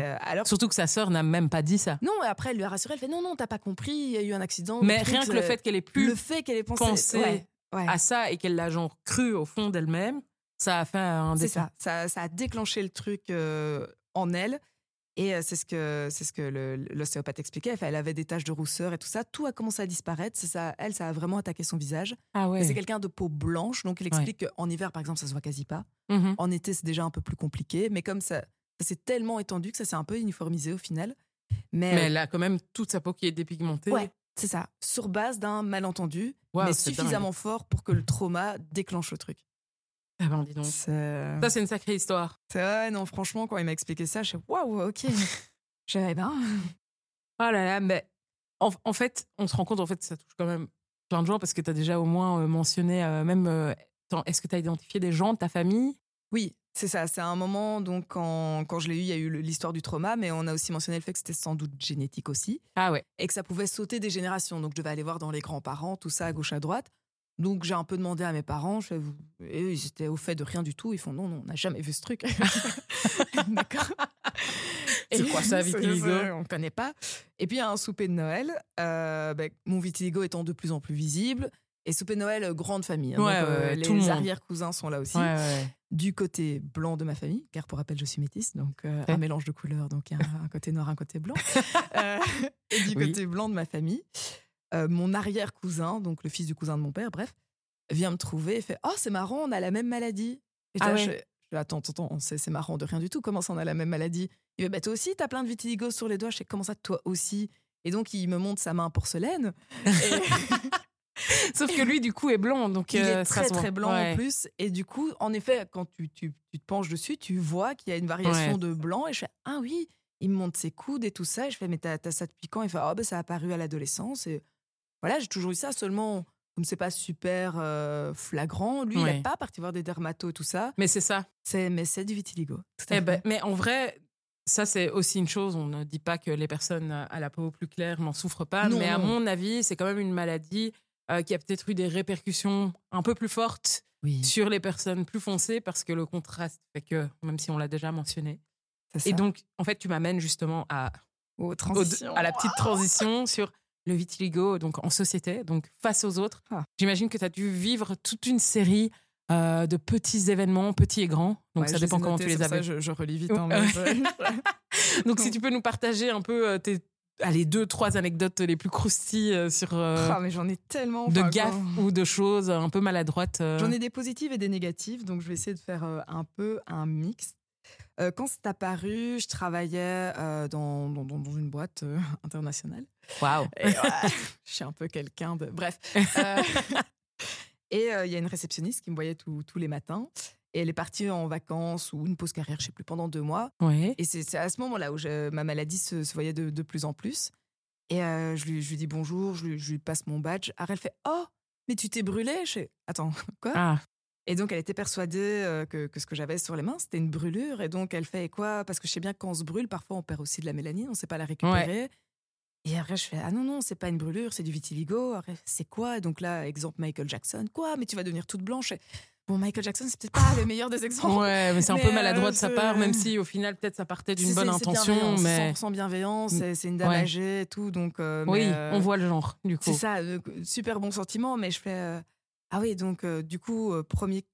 Surtout que sa sœur n'a même pas dit ça. Non, et après, elle lui a rassuré. Elle fait non, t'as pas compris, il y a eu un accident. Mais rien que le fait qu'elle ait plus pensé à ça et qu'elle l'a genre cru au fond d'elle-même, ça a fait un dessin. C'est ça. Ça a déclenché le truc en elle. Et c'est ce que l'ostéopathe expliquait. Enfin, elle avait des taches de rousseur et tout ça. Tout a commencé à disparaître. Ça a vraiment attaqué son visage. Ah ouais. Mais c'est quelqu'un de peau blanche. Donc, il explique qu'en hiver, par exemple, ça se voit quasi pas. Mm-hmm. En été, c'est déjà un peu plus compliqué. Mais comme ça s'est tellement étendu que ça s'est un peu uniformisé au final. Mais elle a quand même toute sa peau qui est dépigmentée. Ouais, c'est ça. Sur base d'un malentendu, mais suffisamment fort pour que le trauma déclenche le truc. Ah ben dis donc. Ça, c'est une sacrée histoire. Ouais, non, franchement, quand il m'a expliqué ça, je suis waouh, ok. J'avais bien. Oh là là, mais en fait, on se rend compte, en fait, ça touche quand même plein de gens parce que tu as déjà au moins mentionné, même, est-ce que tu as identifié des gens de ta famille ? Oui, c'est ça. C'est un moment, donc, quand je l'ai eu, il y a eu l'histoire du trauma, mais on a aussi mentionné le fait que c'était sans doute génétique aussi. Ah ouais. Et que ça pouvait sauter des générations. Donc, je devais aller voir dans les grands-parents, tout ça, à gauche, à droite. Donc, j'ai un peu demandé à mes parents, et eux, ils étaient au fait de rien du tout. Ils font non, on n'a jamais vu ce truc. D'accord. C'est quoi ça, vitiligo ? On ne connaît pas. Et puis, à un souper de Noël, mon vitiligo étant de plus en plus visible. Et souper de Noël, grande famille. Hein, ouais, donc, les arrière-cousins sont là aussi. Ouais, ouais. Du côté blanc de ma famille, car pour rappel, je suis métisse, donc un mélange de couleurs. Donc, un côté noir, un côté blanc. Et du côté blanc de ma famille. Mon arrière-cousin, donc le fils du cousin de mon père, bref, vient me trouver et fait « Oh, c'est marrant, on a la même maladie !» Et je attends, on sait, c'est marrant de rien du tout, comment ça on a la même maladie ? Il me dit « Toi aussi, t'as plein de vitiligo sur les doigts, je sais comment ça, toi aussi ?» Et donc, il me montre sa main en porcelaine. Sauf que lui, du coup, est blanc. Donc, il est très, très blanc en plus. Et du coup, en effet, quand tu te penches dessus, tu vois qu'il y a une variation de blanc. Et je fais « Ah oui !» Il me montre ses coudes et tout ça. Et je fais « Mais t'as ça depuis quand ?» Il fait « Ah ben, ça a apparu à l'adolescence. » Et voilà, j'ai toujours eu ça, seulement, comme c'est pas super flagrant, lui, il n'est pas parti voir des dermatos, tout ça. Mais c'est ça. Mais c'est du vitiligo. Mais en vrai, ça, c'est aussi une chose. On ne dit pas que les personnes à la peau plus claire n'en souffrent pas. Non, mais à mon avis, c'est quand même une maladie qui a peut-être eu des répercussions un peu plus fortes sur les personnes plus foncées, parce que le contraste fait que, même si on l'a déjà mentionné. Et donc, en fait, tu m'amènes justement à la petite transition sur... le vitiligo, donc en société, donc face aux autres. Ah. J'imagine que tu as dû vivre toute une série de petits événements, petits et grands. Donc ça dépend comment tu les appelles. Je relis vite. Hein, donc si tu peux nous partager un peu les 2-3 anecdotes les plus croustilles sur... mais j'en ai tellement. De gaffes ou de choses un peu maladroites. J'en ai des positives et des négatives, donc je vais essayer de faire un peu un mix. Quand c'est apparu, je travaillais dans une boîte internationale. Waouh. Je suis un peu quelqu'un de... Bref. Et il y a une réceptionniste qui me voyait tous les matins. Et elle est partie en vacances ou une pause carrière, je ne sais plus, pendant 2 mois. Ouais. Et c'est à ce moment-là où ma maladie se voyait de plus en plus. Et je lui dis bonjour, je lui passe mon badge. Arrête, elle fait « Oh, mais tu t'es brûlée !» Je fais « Attends, quoi ?» Et donc, elle était persuadée que ce que j'avais sur les mains, c'était une brûlure. Et donc, elle fait quoi ? Parce que je sais bien qu'on se brûle, parfois, on perd aussi de la mélanine, on ne sait pas la récupérer. Ouais. Et après, je fais « Ah non, c'est pas une brûlure, c'est du vitiligo. Après, c'est quoi ?» Et donc là, exemple Michael Jackson. « Quoi ? Mais tu vas devenir toute blanche. » Bon, Michael Jackson, c'est peut-être pas le meilleur des exemples. Ouais, mais c'est un peu maladroit de sa part, même si, au final, peut-être, ça partait d'une bonne intention. Mais... 100% bienveillance, c'est une dame âgée et tout. Donc, on voit le genre, du coup. C'est ça, super bon sentiment, mais je fais... Ah oui, donc du coup, premier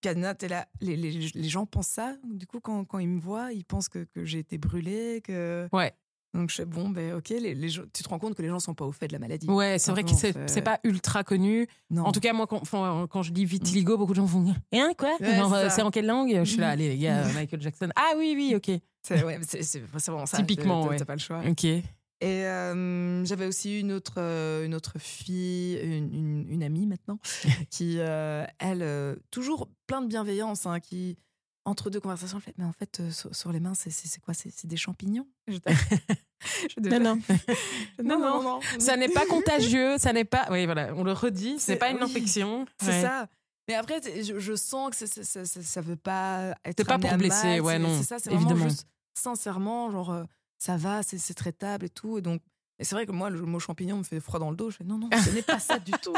cadenas, t'es là. Les gens pensent ça. Du coup, quand ils me voient, ils pensent que j'ai été brûlée. Que... Ouais. Donc je fais, bon, ben ok, tu te rends compte que les gens ne sont pas au fait de la maladie. Ouais, c'est vrai que c'est pas ultra connu. Non. En tout cas, moi, quand je dis vitiligo, beaucoup de gens vont dire hein, quoi genre, c'est en quelle langue Je suis là, allez les gars, Michael Jackson. Ah oui, ok. C'est vraiment ça. Typiquement, t'as pas le choix. Ok. Et j'avais aussi une autre fille, une amie maintenant, qui, elle, toujours plein de bienveillance, hein, qui, entre 2 conversations, fait « Mais en fait, sur les mains, c'est quoi ? C'est des champignons ?» Non. Ça n'est pas contagieux, ça n'est pas... Oui, voilà, on le redit, ce n'est pas une infection. C'est ça. Mais après, je sens que ça ne veut pas être... C'est pas pour blesser, ouais, non. C'est ça, c'est vraiment juste, sincèrement, genre... ça va, c'est traitable et tout. Et donc, c'est vrai que moi, le mot champignon me fait froid dans le dos. Je fais non, ce n'est pas ça du tout.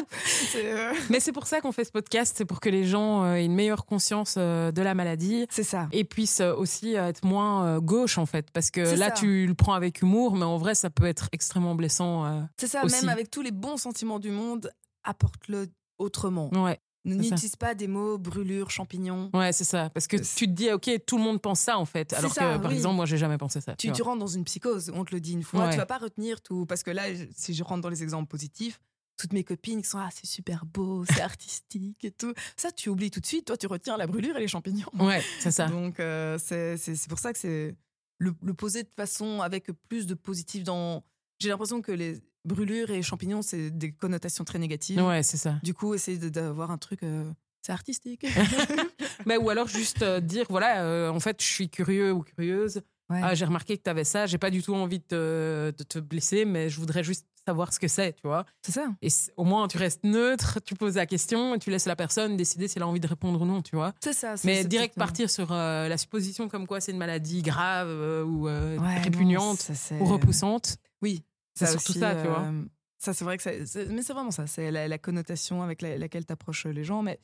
Mais c'est pour ça qu'on fait ce podcast, c'est pour que les gens aient une meilleure conscience de la maladie. C'est ça. Et puissent aussi être moins gauche, en fait. Parce que là, tu le prends avec humour, mais en vrai, ça peut être extrêmement blessant. C'est ça, aussi. Même avec tous les bons sentiments du monde, apporte-le autrement. Ouais. N'utilise pas des mots brûlure, champignon. Ouais, c'est ça. Parce que tu te dis, ok, tout le monde pense ça en fait. Alors que par exemple, moi, j'ai jamais pensé ça. Tu rentres dans une psychose, on te le dit une fois. Ouais. Tu vas pas retenir tout. Parce que là, si je rentre dans les exemples positifs, toutes mes copines qui sont, c'est super beau, c'est artistique et tout. Ça, tu oublies tout de suite. Toi, tu retiens la brûlure et les champignons. Ouais, c'est ça. Donc, c'est pour ça que c'est le poser de façon avec plus de positif dans. J'ai l'impression que les brûlures et champignons, c'est des connotations très négatives. Ouais, c'est ça. Du coup, essayer d'avoir un truc c'est artistique. Bah, ou alors juste dire, voilà, en fait, je suis curieux ou curieuse. Ouais. Ah, j'ai remarqué que tu avais ça. J'ai pas du tout envie de te blesser, mais je voudrais juste savoir ce que c'est, tu vois. C'est ça. Et au moins, tu restes neutre, tu poses la question et tu laisses la personne décider si elle a envie de répondre ou non, tu vois. C'est ça. Mais direct partir sur la supposition comme quoi c'est une maladie grave ou ouais, répugnante non, ça, ou repoussante. Oui. C'est surtout ça, tu vois. Ça, c'est vrai que mais c'est vraiment ça. C'est la connotation avec laquelle t'approches les gens. Mais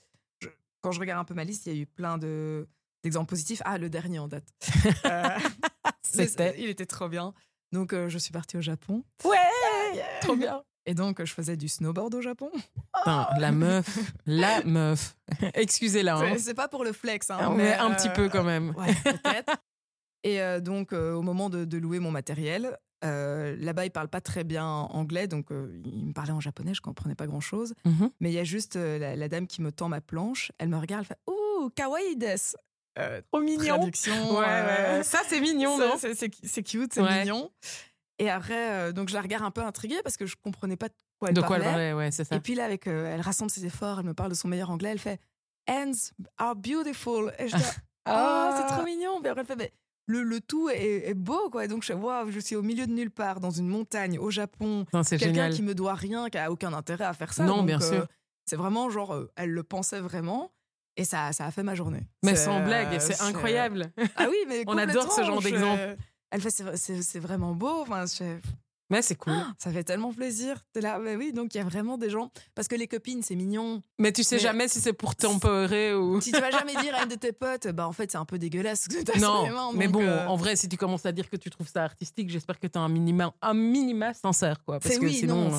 quand je regarde un peu ma liste, il y a eu plein d'exemples positifs. Ah, le dernier en date. Il était trop bien. Donc, je suis partie au Japon. Ouais, yeah, trop bien. Et donc, je faisais du snowboard au Japon. Putain, oh la meuf. Excusez-la. Hein. C'est pas pour le flex. Hein, mais un petit peu quand même. Ouais, peut-être. Et donc, au moment de louer mon matériel, là-bas, ils parlent pas très bien anglais. Donc, ils me parlaient en japonais, je comprenais pas grand-chose. Mm-hmm. Mais il y a juste la dame qui me tend ma planche. Elle me regarde, elle fait « Oh, kawaii des !» Trop mignon. Traduction, ouais. Ça c'est mignon, ça, non? C'est cute, c'est mignon. Et après, donc je la regarde un peu intriguée parce que je comprenais pas de quoi elle parlait. Ouais, c'est ça. Et puis là, avec, elle rassemble ses efforts, elle me parle de son meilleur anglais, elle fait "Hands are beautiful". Et je dis "Oh, c'est trop mignon". Mais après, elle fait "Mais le tout est beau, quoi". Et donc je dis "Waouh, je suis au milieu de nulle part, dans une montagne, au Japon. Non, c'est quelqu'un qui me doit rien, qui a aucun intérêt à faire ça". Non, donc, bien sûr. C'est vraiment genre, elle le pensait vraiment. Et ça a fait ma journée. Mais sans blague, c'est incroyable. Ah oui, mais on adore ce genre d'exemple. Elle fait, c'est vraiment beau. Enfin, mais c'est cool. Ah, ça fait tellement plaisir. T'es là, mais oui, donc il y a vraiment des gens. Parce que les copines, c'est mignon. Mais tu sais jamais si c'est pour t'emporer ou. Si tu vas jamais dire à une de tes potes, bah en fait, c'est un peu dégueulasse. Non, donc, mais bon, en vrai, si tu commences à dire que tu trouves ça artistique, j'espère que t'as un minima sincère, quoi. Parce que oui, sinon, non.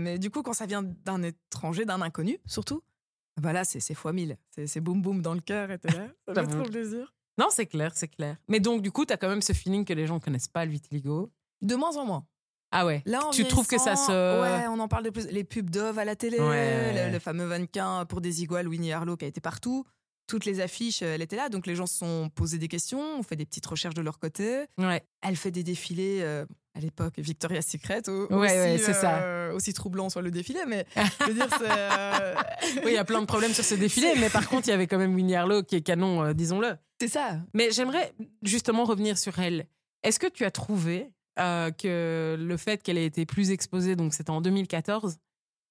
Mais du coup, quand ça vient d'un étranger, d'un inconnu, surtout. Bah là, c'est x1000. C'est boum boum dans le cœur. Et t'es là. Ça fait trop plaisir. Non, c'est clair. Mais donc, du coup, t'as quand même ce feeling que les gens connaissent pas le vitiligo. De moins en moins. Ah ouais. Là, tu trouves que ça se. Ouais, on en parle de plus. Les pubs Dove à la télé, ouais. le fameux mannequin pour Desigual, Winnie Harlow, qui a été partout. Toutes les affiches, elle était là. Donc, les gens se sont posés des questions, ont fait des petites recherches de leur côté. Ouais. Elle fait des défilés. À l'époque, Victoria's Secret, aussi troublant sur le défilé, mais je veux dire, c'est... Oui, il y a plein de problèmes sur ce défilé, mais par contre, il y avait quand même Winnie Harlow qui est canon, disons-le. C'est ça. Mais j'aimerais justement revenir sur elle. Est-ce que tu as trouvé que le fait qu'elle ait été plus exposée, donc c'était en 2014,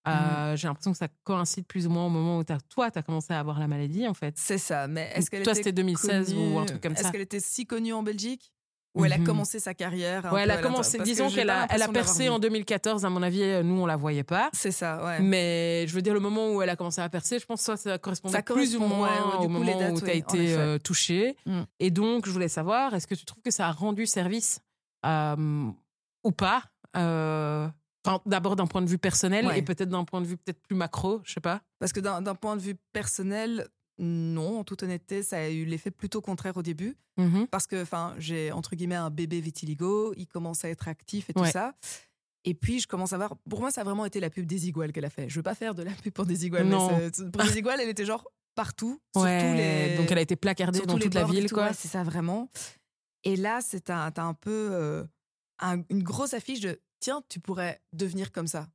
j'ai l'impression que ça coïncide plus ou moins au moment où t'as commencé à avoir la maladie, en fait. C'est ça, mais est-ce qu'elle était 2016 connue, ou un truc comme ça? Est-ce qu'elle était si connue en Belgique? Où elle a commencé sa carrière. Ouais, elle a commencé. Disons qu'elle a percé en 2014. À mon avis, nous, on la voyait pas. C'est ça, ouais. Mais je veux dire, le moment où elle a commencé à percer, je pense que ça correspondait plus ou moins au moment où tu as été touchée. Et donc, je voulais savoir, est-ce que tu trouves que ça a rendu service ou pas d'abord d'un point de vue personnel et peut-être d'un point de vue peut-être plus macro, je sais pas. Parce que d'un point de vue personnel... Non, en toute honnêteté, ça a eu l'effet plutôt contraire au début. Mm-hmm. Parce que j'ai, entre guillemets, un bébé vitiligo, il commence à être actif et tout ça. Et puis, je commence à voir... Pour moi, ça a vraiment été la pub Desigual qu'elle a fait. Je veux pas faire de la pub pour Desigual. Non. Pour Desigual, elle était genre partout. Sur tous les... Donc, elle a été placardée dans toute la ville. Quoi. Ouais, c'est ça, vraiment. Et là, t'as un peu une grosse affiche de « Tiens, tu pourrais devenir comme ça ».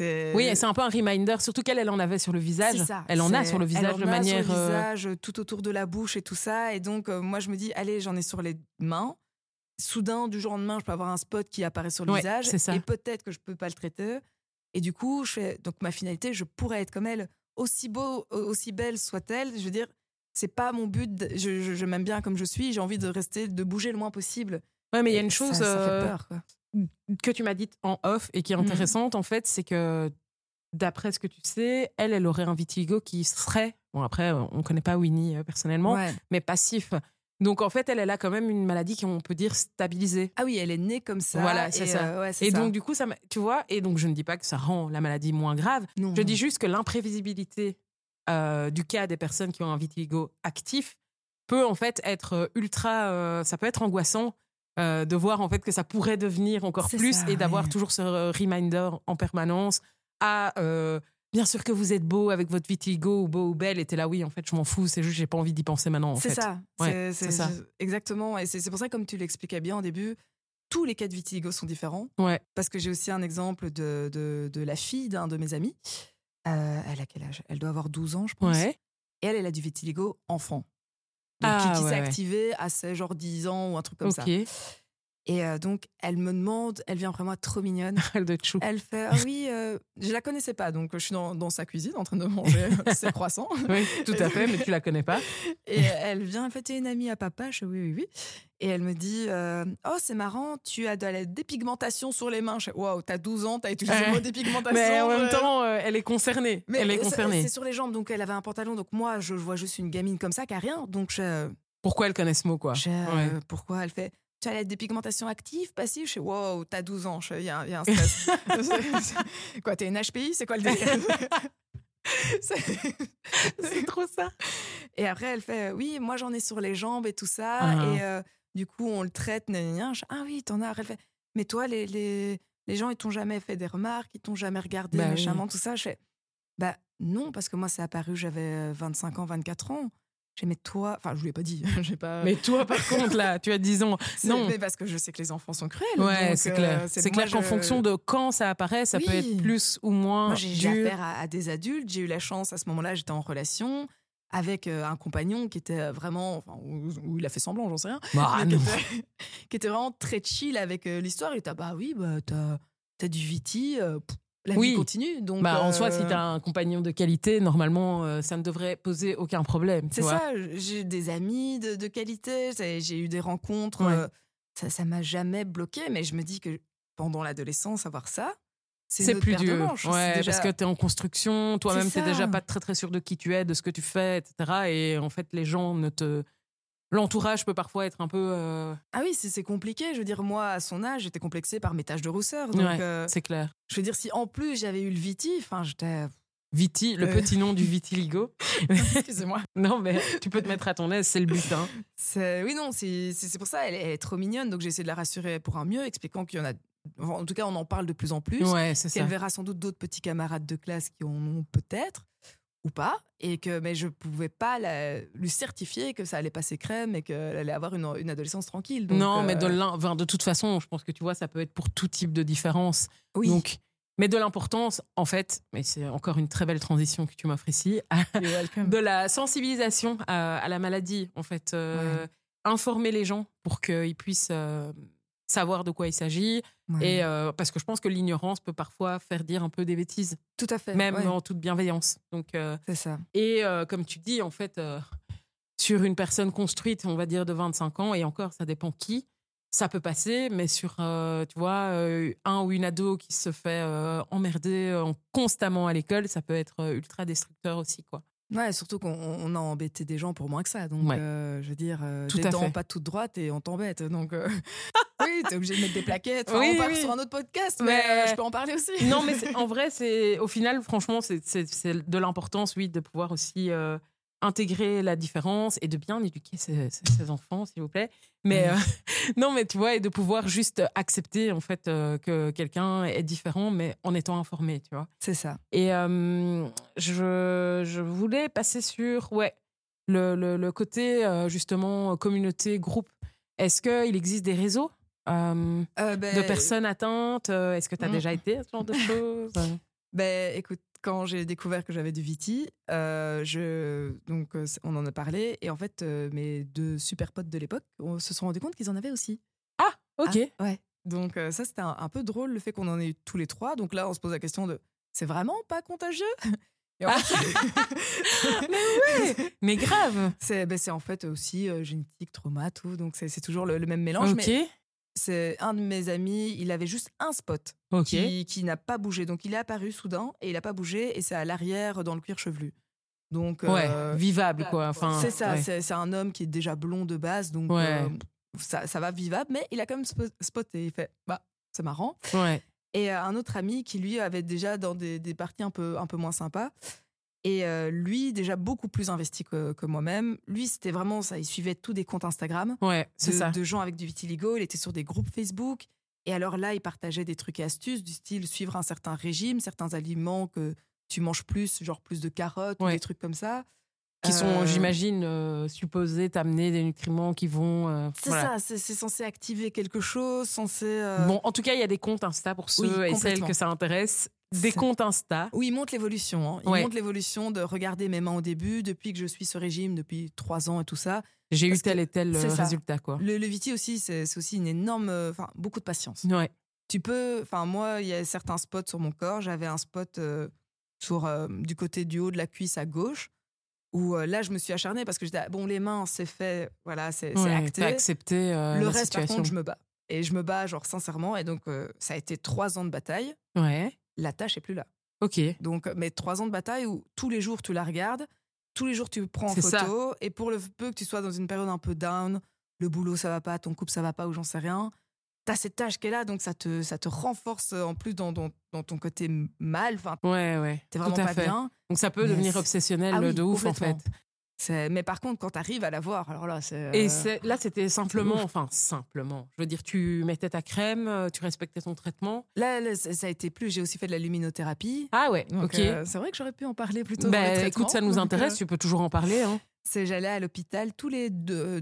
Oui, c'est un peu un reminder, surtout qu'elle en avait sur le visage. C'est ça, elle en a sur le visage de manière. Sur le visage, tout autour de la bouche et tout ça. Et donc, moi, je me dis, allez, j'en ai sur les mains. Soudain, du jour au lendemain, je peux avoir un spot qui apparaît sur le visage. Et peut-être que je peux pas le traiter. Et du coup, donc ma finalité, je pourrais être comme elle, aussi beau, aussi belle soit-elle. Je veux dire, c'est pas mon but. Je m'aime bien comme je suis. J'ai envie de bouger le moins possible. Ouais, mais il y a une chose. Ça fait peur, quoi. Que tu m'as dit en off et qui est intéressante, en fait, c'est que d'après ce que tu sais, elle aurait un vitiligo qui serait, bon après, on connaît pas Winnie personnellement, mais passif. Donc en fait, elle a quand même une maladie qu'on peut dire stabilisée. Ah oui, elle est née comme ça. Voilà, c'est ça. C'est ça. Donc du coup, ça, tu vois, et donc je ne dis pas que ça rend la maladie moins grave. Non. Je dis juste que l'imprévisibilité du cas des personnes qui ont un vitiligo actif peut en fait être ultra, ça peut être angoissant. De voir en fait que ça pourrait devenir encore plus et d'avoir toujours ce reminder en permanence à bien sûr que vous êtes beau avec votre vitiligo ou beau ou belle et t'es là oui en fait je m'en fous c'est juste j'ai pas envie d'y penser maintenant en fait. Ça. Ouais, c'est ça exactement et c'est pour ça comme tu l'expliquais bien au début tous les cas de vitiligo sont différents parce que j'ai aussi un exemple de la fille d'un de mes amis elle a quel âge elle doit avoir 12 ans je pense Et elle, elle a du vitiligo enfant. Donc, qui s'est activée à 16, genre 10 ans ou un truc comme ça. Et donc, elle me demande, elle vient vraiment trop mignonne. Elle doit être chou. Elle fait, je la connaissais pas, donc je suis dans sa cuisine en train de manger ses croissants. Oui, tout à fait, mais tu la connais pas. Et elle vient, elle fait, t'es une amie à papa. Je dis oui. Et elle me dit, oh, c'est marrant, tu as de la dépigmentation sur les mains. Je dis, waouh, t'as 12 ans, t'as utilisé le mot dépigmentation. Mais en même temps, elle est concernée. Mais elle est concernée. C'est sur les jambes, donc elle avait un pantalon. Donc moi, je vois juste une gamine comme ça qui a rien. Donc je... Pourquoi elle connaît ce mot, quoi? Pourquoi elle fait... Tu as la dépigmentation active, passive? Je suis, wow, t'as 12 ans, il y a un stress. Quoi, t'es une HPI? C'est quoi le délire? C'est trop ça. Et après, elle fait, oui, moi j'en ai sur les jambes et tout ça. Et du coup, on le traite, nanana. Je dis, ah oui, t'en as. Après, elle fait, mais toi, les gens, ils t'ont jamais fait des remarques, ils t'ont jamais regardé méchamment, tout ça. Je fais, bah non, parce que moi, c'est apparu, j'avais 25 ans, 24 ans. J'ai mais toi, enfin je lui ai pas dit, j'ai pas. Mais toi par contre là, tu as 10 ans. Non, mais parce que je sais que les enfants sont cruels. Ouais, donc, c'est clair. C'est clair qu'en fonction de quand ça apparaît, ça peut être plus ou moins. Moi, j'ai eu affaire à des adultes. J'ai eu la chance à ce moment-là, j'étais en relation avec un compagnon qui était vraiment, enfin, où il a fait semblant, j'en sais rien. Bah, qui était vraiment très chill avec l'histoire. Il était t'as du viti. La vie continue. Donc, en soi, si tu as un compagnon de qualité, normalement, ça ne devrait poser aucun problème. C'est ça. J'ai des amis de qualité. J'ai eu des rencontres. Ça m'a jamais bloqué. Mais je me dis que pendant l'adolescence, avoir ça, c'est plus dur. Ouais, déjà... Parce que tu es en construction. Toi-même, tu n'es déjà pas très, très sûr de qui tu es, de ce que tu fais, etc. Et en fait, les gens ne te... L'entourage peut parfois être un peu... Ah oui, c'est compliqué. Je veux dire, moi, à son âge, j'étais complexée par mes taches de rousseur. Donc, c'est clair. Je veux dire, si en plus j'avais eu le Viti, enfin, j'étais... Viti, le petit nom du vitiligo. Excusez-moi. Non, mais tu peux te mettre à ton aise, c'est le but. Hein. Oui, non, c'est pour ça, elle est trop mignonne. Donc j'ai essayé de la rassurer pour un mieux, expliquant qu'il y en a... En tout cas, on en parle de plus en plus. Ouais, c'est ça. Qu'elle verra sans doute d'autres petits camarades de classe qui en ont peut-être... ou pas, et que mais je pouvais pas lui certifier que ça allait passer crème et qu'elle allait avoir une adolescence tranquille. Donc, non, mais de toute façon, je pense que tu vois, ça peut être pour tout type de différence. Oui. Donc, mais de l'importance, en fait, mais c'est encore une très belle transition que tu m'offres ici, de la sensibilisation à la maladie, en fait. Informer les gens pour qu'ils puissent savoir de quoi il s'agit, et parce que je pense que l'ignorance peut parfois faire dire un peu des bêtises. Tout à fait. Même en toute bienveillance. Donc, c'est ça. Et comme tu dis, en fait, sur une personne construite, on va dire, de 25 ans, et encore, ça dépend qui, ça peut passer, mais sur, tu vois, un ou une ado qui se fait emmerder constamment à l'école, ça peut être ultra destructeur aussi, quoi. Ouais, surtout qu'on a embêté des gens pour moins que ça. Donc, je veux dire, des dents pas toutes droites et on t'embête. Donc, oui, t'es obligé de mettre des plaquettes. Enfin, on part sur un autre podcast, mais je peux en parler aussi. Non, mais en vrai, au final, franchement, c'est de l'importance, de pouvoir aussi intégrer la différence et de bien éduquer ses enfants, s'il vous plaît. Mais non, mais tu vois, et de pouvoir juste accepter, en fait, que quelqu'un est différent, mais en étant informé, tu vois. C'est ça. Et je voulais passer sur le côté, justement, communauté, groupe. Est-ce qu'il existe des réseaux de personnes atteintes? Est-ce que tu as déjà été à ce genre de choses? Écoute, quand j'ai découvert que j'avais du Viti, donc on en a parlé. Et en fait, mes deux super potes de l'époque se sont rendus compte qu'ils en avaient aussi. Ah, ok. Ah, ouais. Donc ça, c'était un peu drôle, le fait qu'on en ait eu tous les trois. Donc là, on se pose la question de « c'est vraiment pas contagieux ?» Mais oui, mais grave. C'est en fait aussi génétique, trauma, tout. Donc c'est toujours le même mélange. Ok. Mais c'est un de mes amis, il avait juste un spot qui n'a pas bougé. Donc il est apparu soudain et il n'a pas bougé, et c'est à l'arrière dans le cuir chevelu. Donc vivable quoi. Enfin, c'est ça. C'est un homme qui est déjà blond de base, donc ça va vivable. Mais il a quand même spot et il fait c'est marrant. Ouais. Et un autre ami qui, lui, avait déjà dans des parties un peu moins sympas. Et lui, déjà beaucoup plus investi que moi-même. Lui, c'était vraiment ça. Il suivait tous des comptes Instagram de gens avec du vitiligo. Il était sur des groupes Facebook. Et alors là, il partageait des trucs et astuces du style suivre un certain régime, certains aliments que tu manges plus, genre plus de carottes ou des trucs comme ça. Qui sont, j'imagine, supposés t'amener des nutriments qui vont... ça, c'est censé activer quelque chose, censé... Bon, en tout cas, il y a des comptes Insta pour ceux et celles que ça intéresse. Des comptes Insta. Où ils montrent l'évolution. Hein. Ils montrent l'évolution de regarder mes mains au début, depuis que je suis ce régime, depuis 3 ans et tout ça. J'ai eu tel et tel résultat. Quoi. Le Viti aussi, c'est aussi une énorme... Enfin, beaucoup de patience. Ouais. Tu peux... Enfin, moi, il y a certains spots sur mon corps. J'avais un spot du côté du haut de la cuisse à gauche, où là, je me suis acharnée parce que j'étais... Bon, les mains, c'est fait. Voilà, c'est acté. T'as accepté le reste, situation. Par contre, je me bats. Et je me bats, genre, sincèrement. Et donc, ça a été 3 ans de bataille. Ouais. La tâche n'est plus là. Ok. Donc, mais 3 ans de bataille où tous les jours tu la regardes, tous les jours tu prends en photo, et pour le peu que tu sois dans une période un peu down, le boulot ça va pas, ton couple ça va pas, ou j'en sais rien, t'as cette tâche qui est là, donc ça te renforce en plus dans ton côté mal. Enfin, t'es vraiment pas bien. Donc ça peut devenir obsessionnel de ouf en fait. Mais par contre, quand t'arrives à la voir, alors là, c'est... Et là, c'était simplement. Je veux dire, tu mettais ta crème, tu respectais ton traitement. Là, ça a été plus... J'ai aussi fait de la luminothérapie. Ah ouais, donc, ok. C'est vrai que j'aurais pu en parler plus tôt. Bah, écoute, ça nous intéresse, tu peux toujours en parler. Hein. J'allais à l'hôpital tous les deux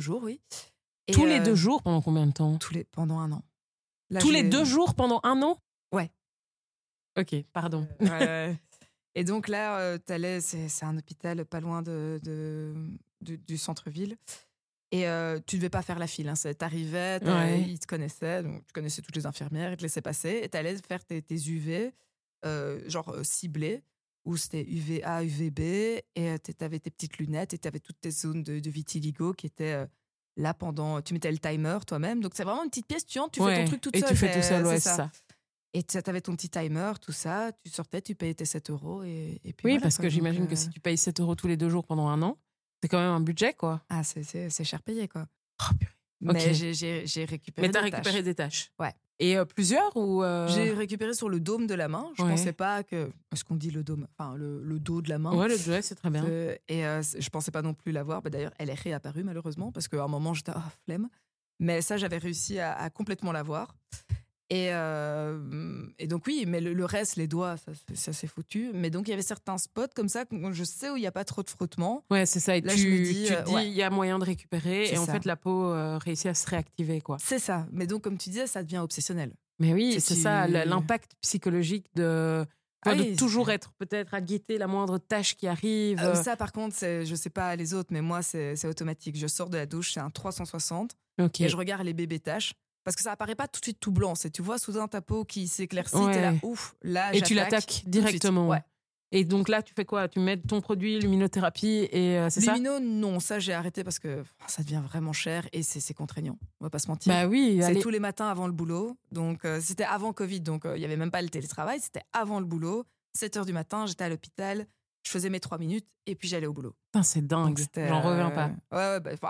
jours, oui. Et tous les 2 jours pendant combien de temps? Pendant 1 an. Là, tous les 2 jours pendant 1 an? Ouais. Ok, pardon. Ouais. Et donc là, t'allais, c'est un hôpital pas loin du centre-ville. Et tu devais pas faire la file. Hein. T'arrivais, ils te connaissaient. Donc tu connaissais toutes les infirmières, ils te laissaient passer. Et t'allais faire tes UV, genre ciblés, où c'était UVA, UVB. Et t'avais tes petites lunettes et t'avais toutes tes zones de vitiligo qui étaient là pendant... Tu mettais le timer toi-même. Donc c'est vraiment une petite pièce, tu fais ton truc toute seule. Et tu fais tout seul, c'est ça. Et tu avais ton petit timer, tout ça, tu sortais, tu payais tes 7 euros. Et puis oui, voilà, parce que j'imagine que si tu payes 7 euros tous les 2 jours pendant 1 an, c'est quand même un budget, quoi. Ah, c'est cher payé, quoi. Oh, purée. Mais j'ai récupéré des tâches. Mais t'as récupéré des tâches. Ouais. Et plusieurs ou... J'ai récupéré sur le dôme de la main. Je pensais pas que... Est-ce qu'on dit le dôme? Enfin, le dos de la main. Ouais, le dos, c'est très bien. Je pensais pas non plus l'avoir. Bah, d'ailleurs, elle est réapparue, malheureusement, parce qu'à un moment, j'étais flemme. Mais ça, j'avais réussi à complètement l'avoir. Et donc oui, mais le reste, les doigts, ça c'est foutu. Mais donc il y avait certains spots comme ça, je sais où il n'y a pas trop de frottement. Ouais, c'est ça. Et là, tu te dis, il y a moyen de récupérer. C'est en fait, la peau réussit à se réactiver, quoi. C'est ça. Mais donc, comme tu disais, ça devient obsessionnel. Mais oui, c'est ça, l'impact psychologique de toujours être peut-être à guetter la moindre tâche qui arrive. Ça, par contre, je sais pas les autres, mais moi, c'est automatique. Je sors de la douche, c'est un 360. Okay. Et je regarde les bébés tâches. Parce que ça apparaît pas tout de suite tout blanc. C'est, tu vois, soudain ta peau qui s'éclaircit, t'es là, ouf, là, j'attaque. Et tu l'attaques directement. Ouais. Et donc là, tu fais quoi? Tu mets ton produit luminothérapie et c'est ça? Non, ça j'ai arrêté parce que ça devient vraiment cher et c'est contraignant. On va pas se mentir. Bah oui. C'est tous les matins avant le boulot. Donc c'était avant Covid, donc il y avait même pas le télétravail. C'était avant le boulot. 7h du matin, j'étais à l'hôpital. Je faisais mes 3 minutes et puis j'allais au boulot. Putain, c'est dingue. J'en reviens pas.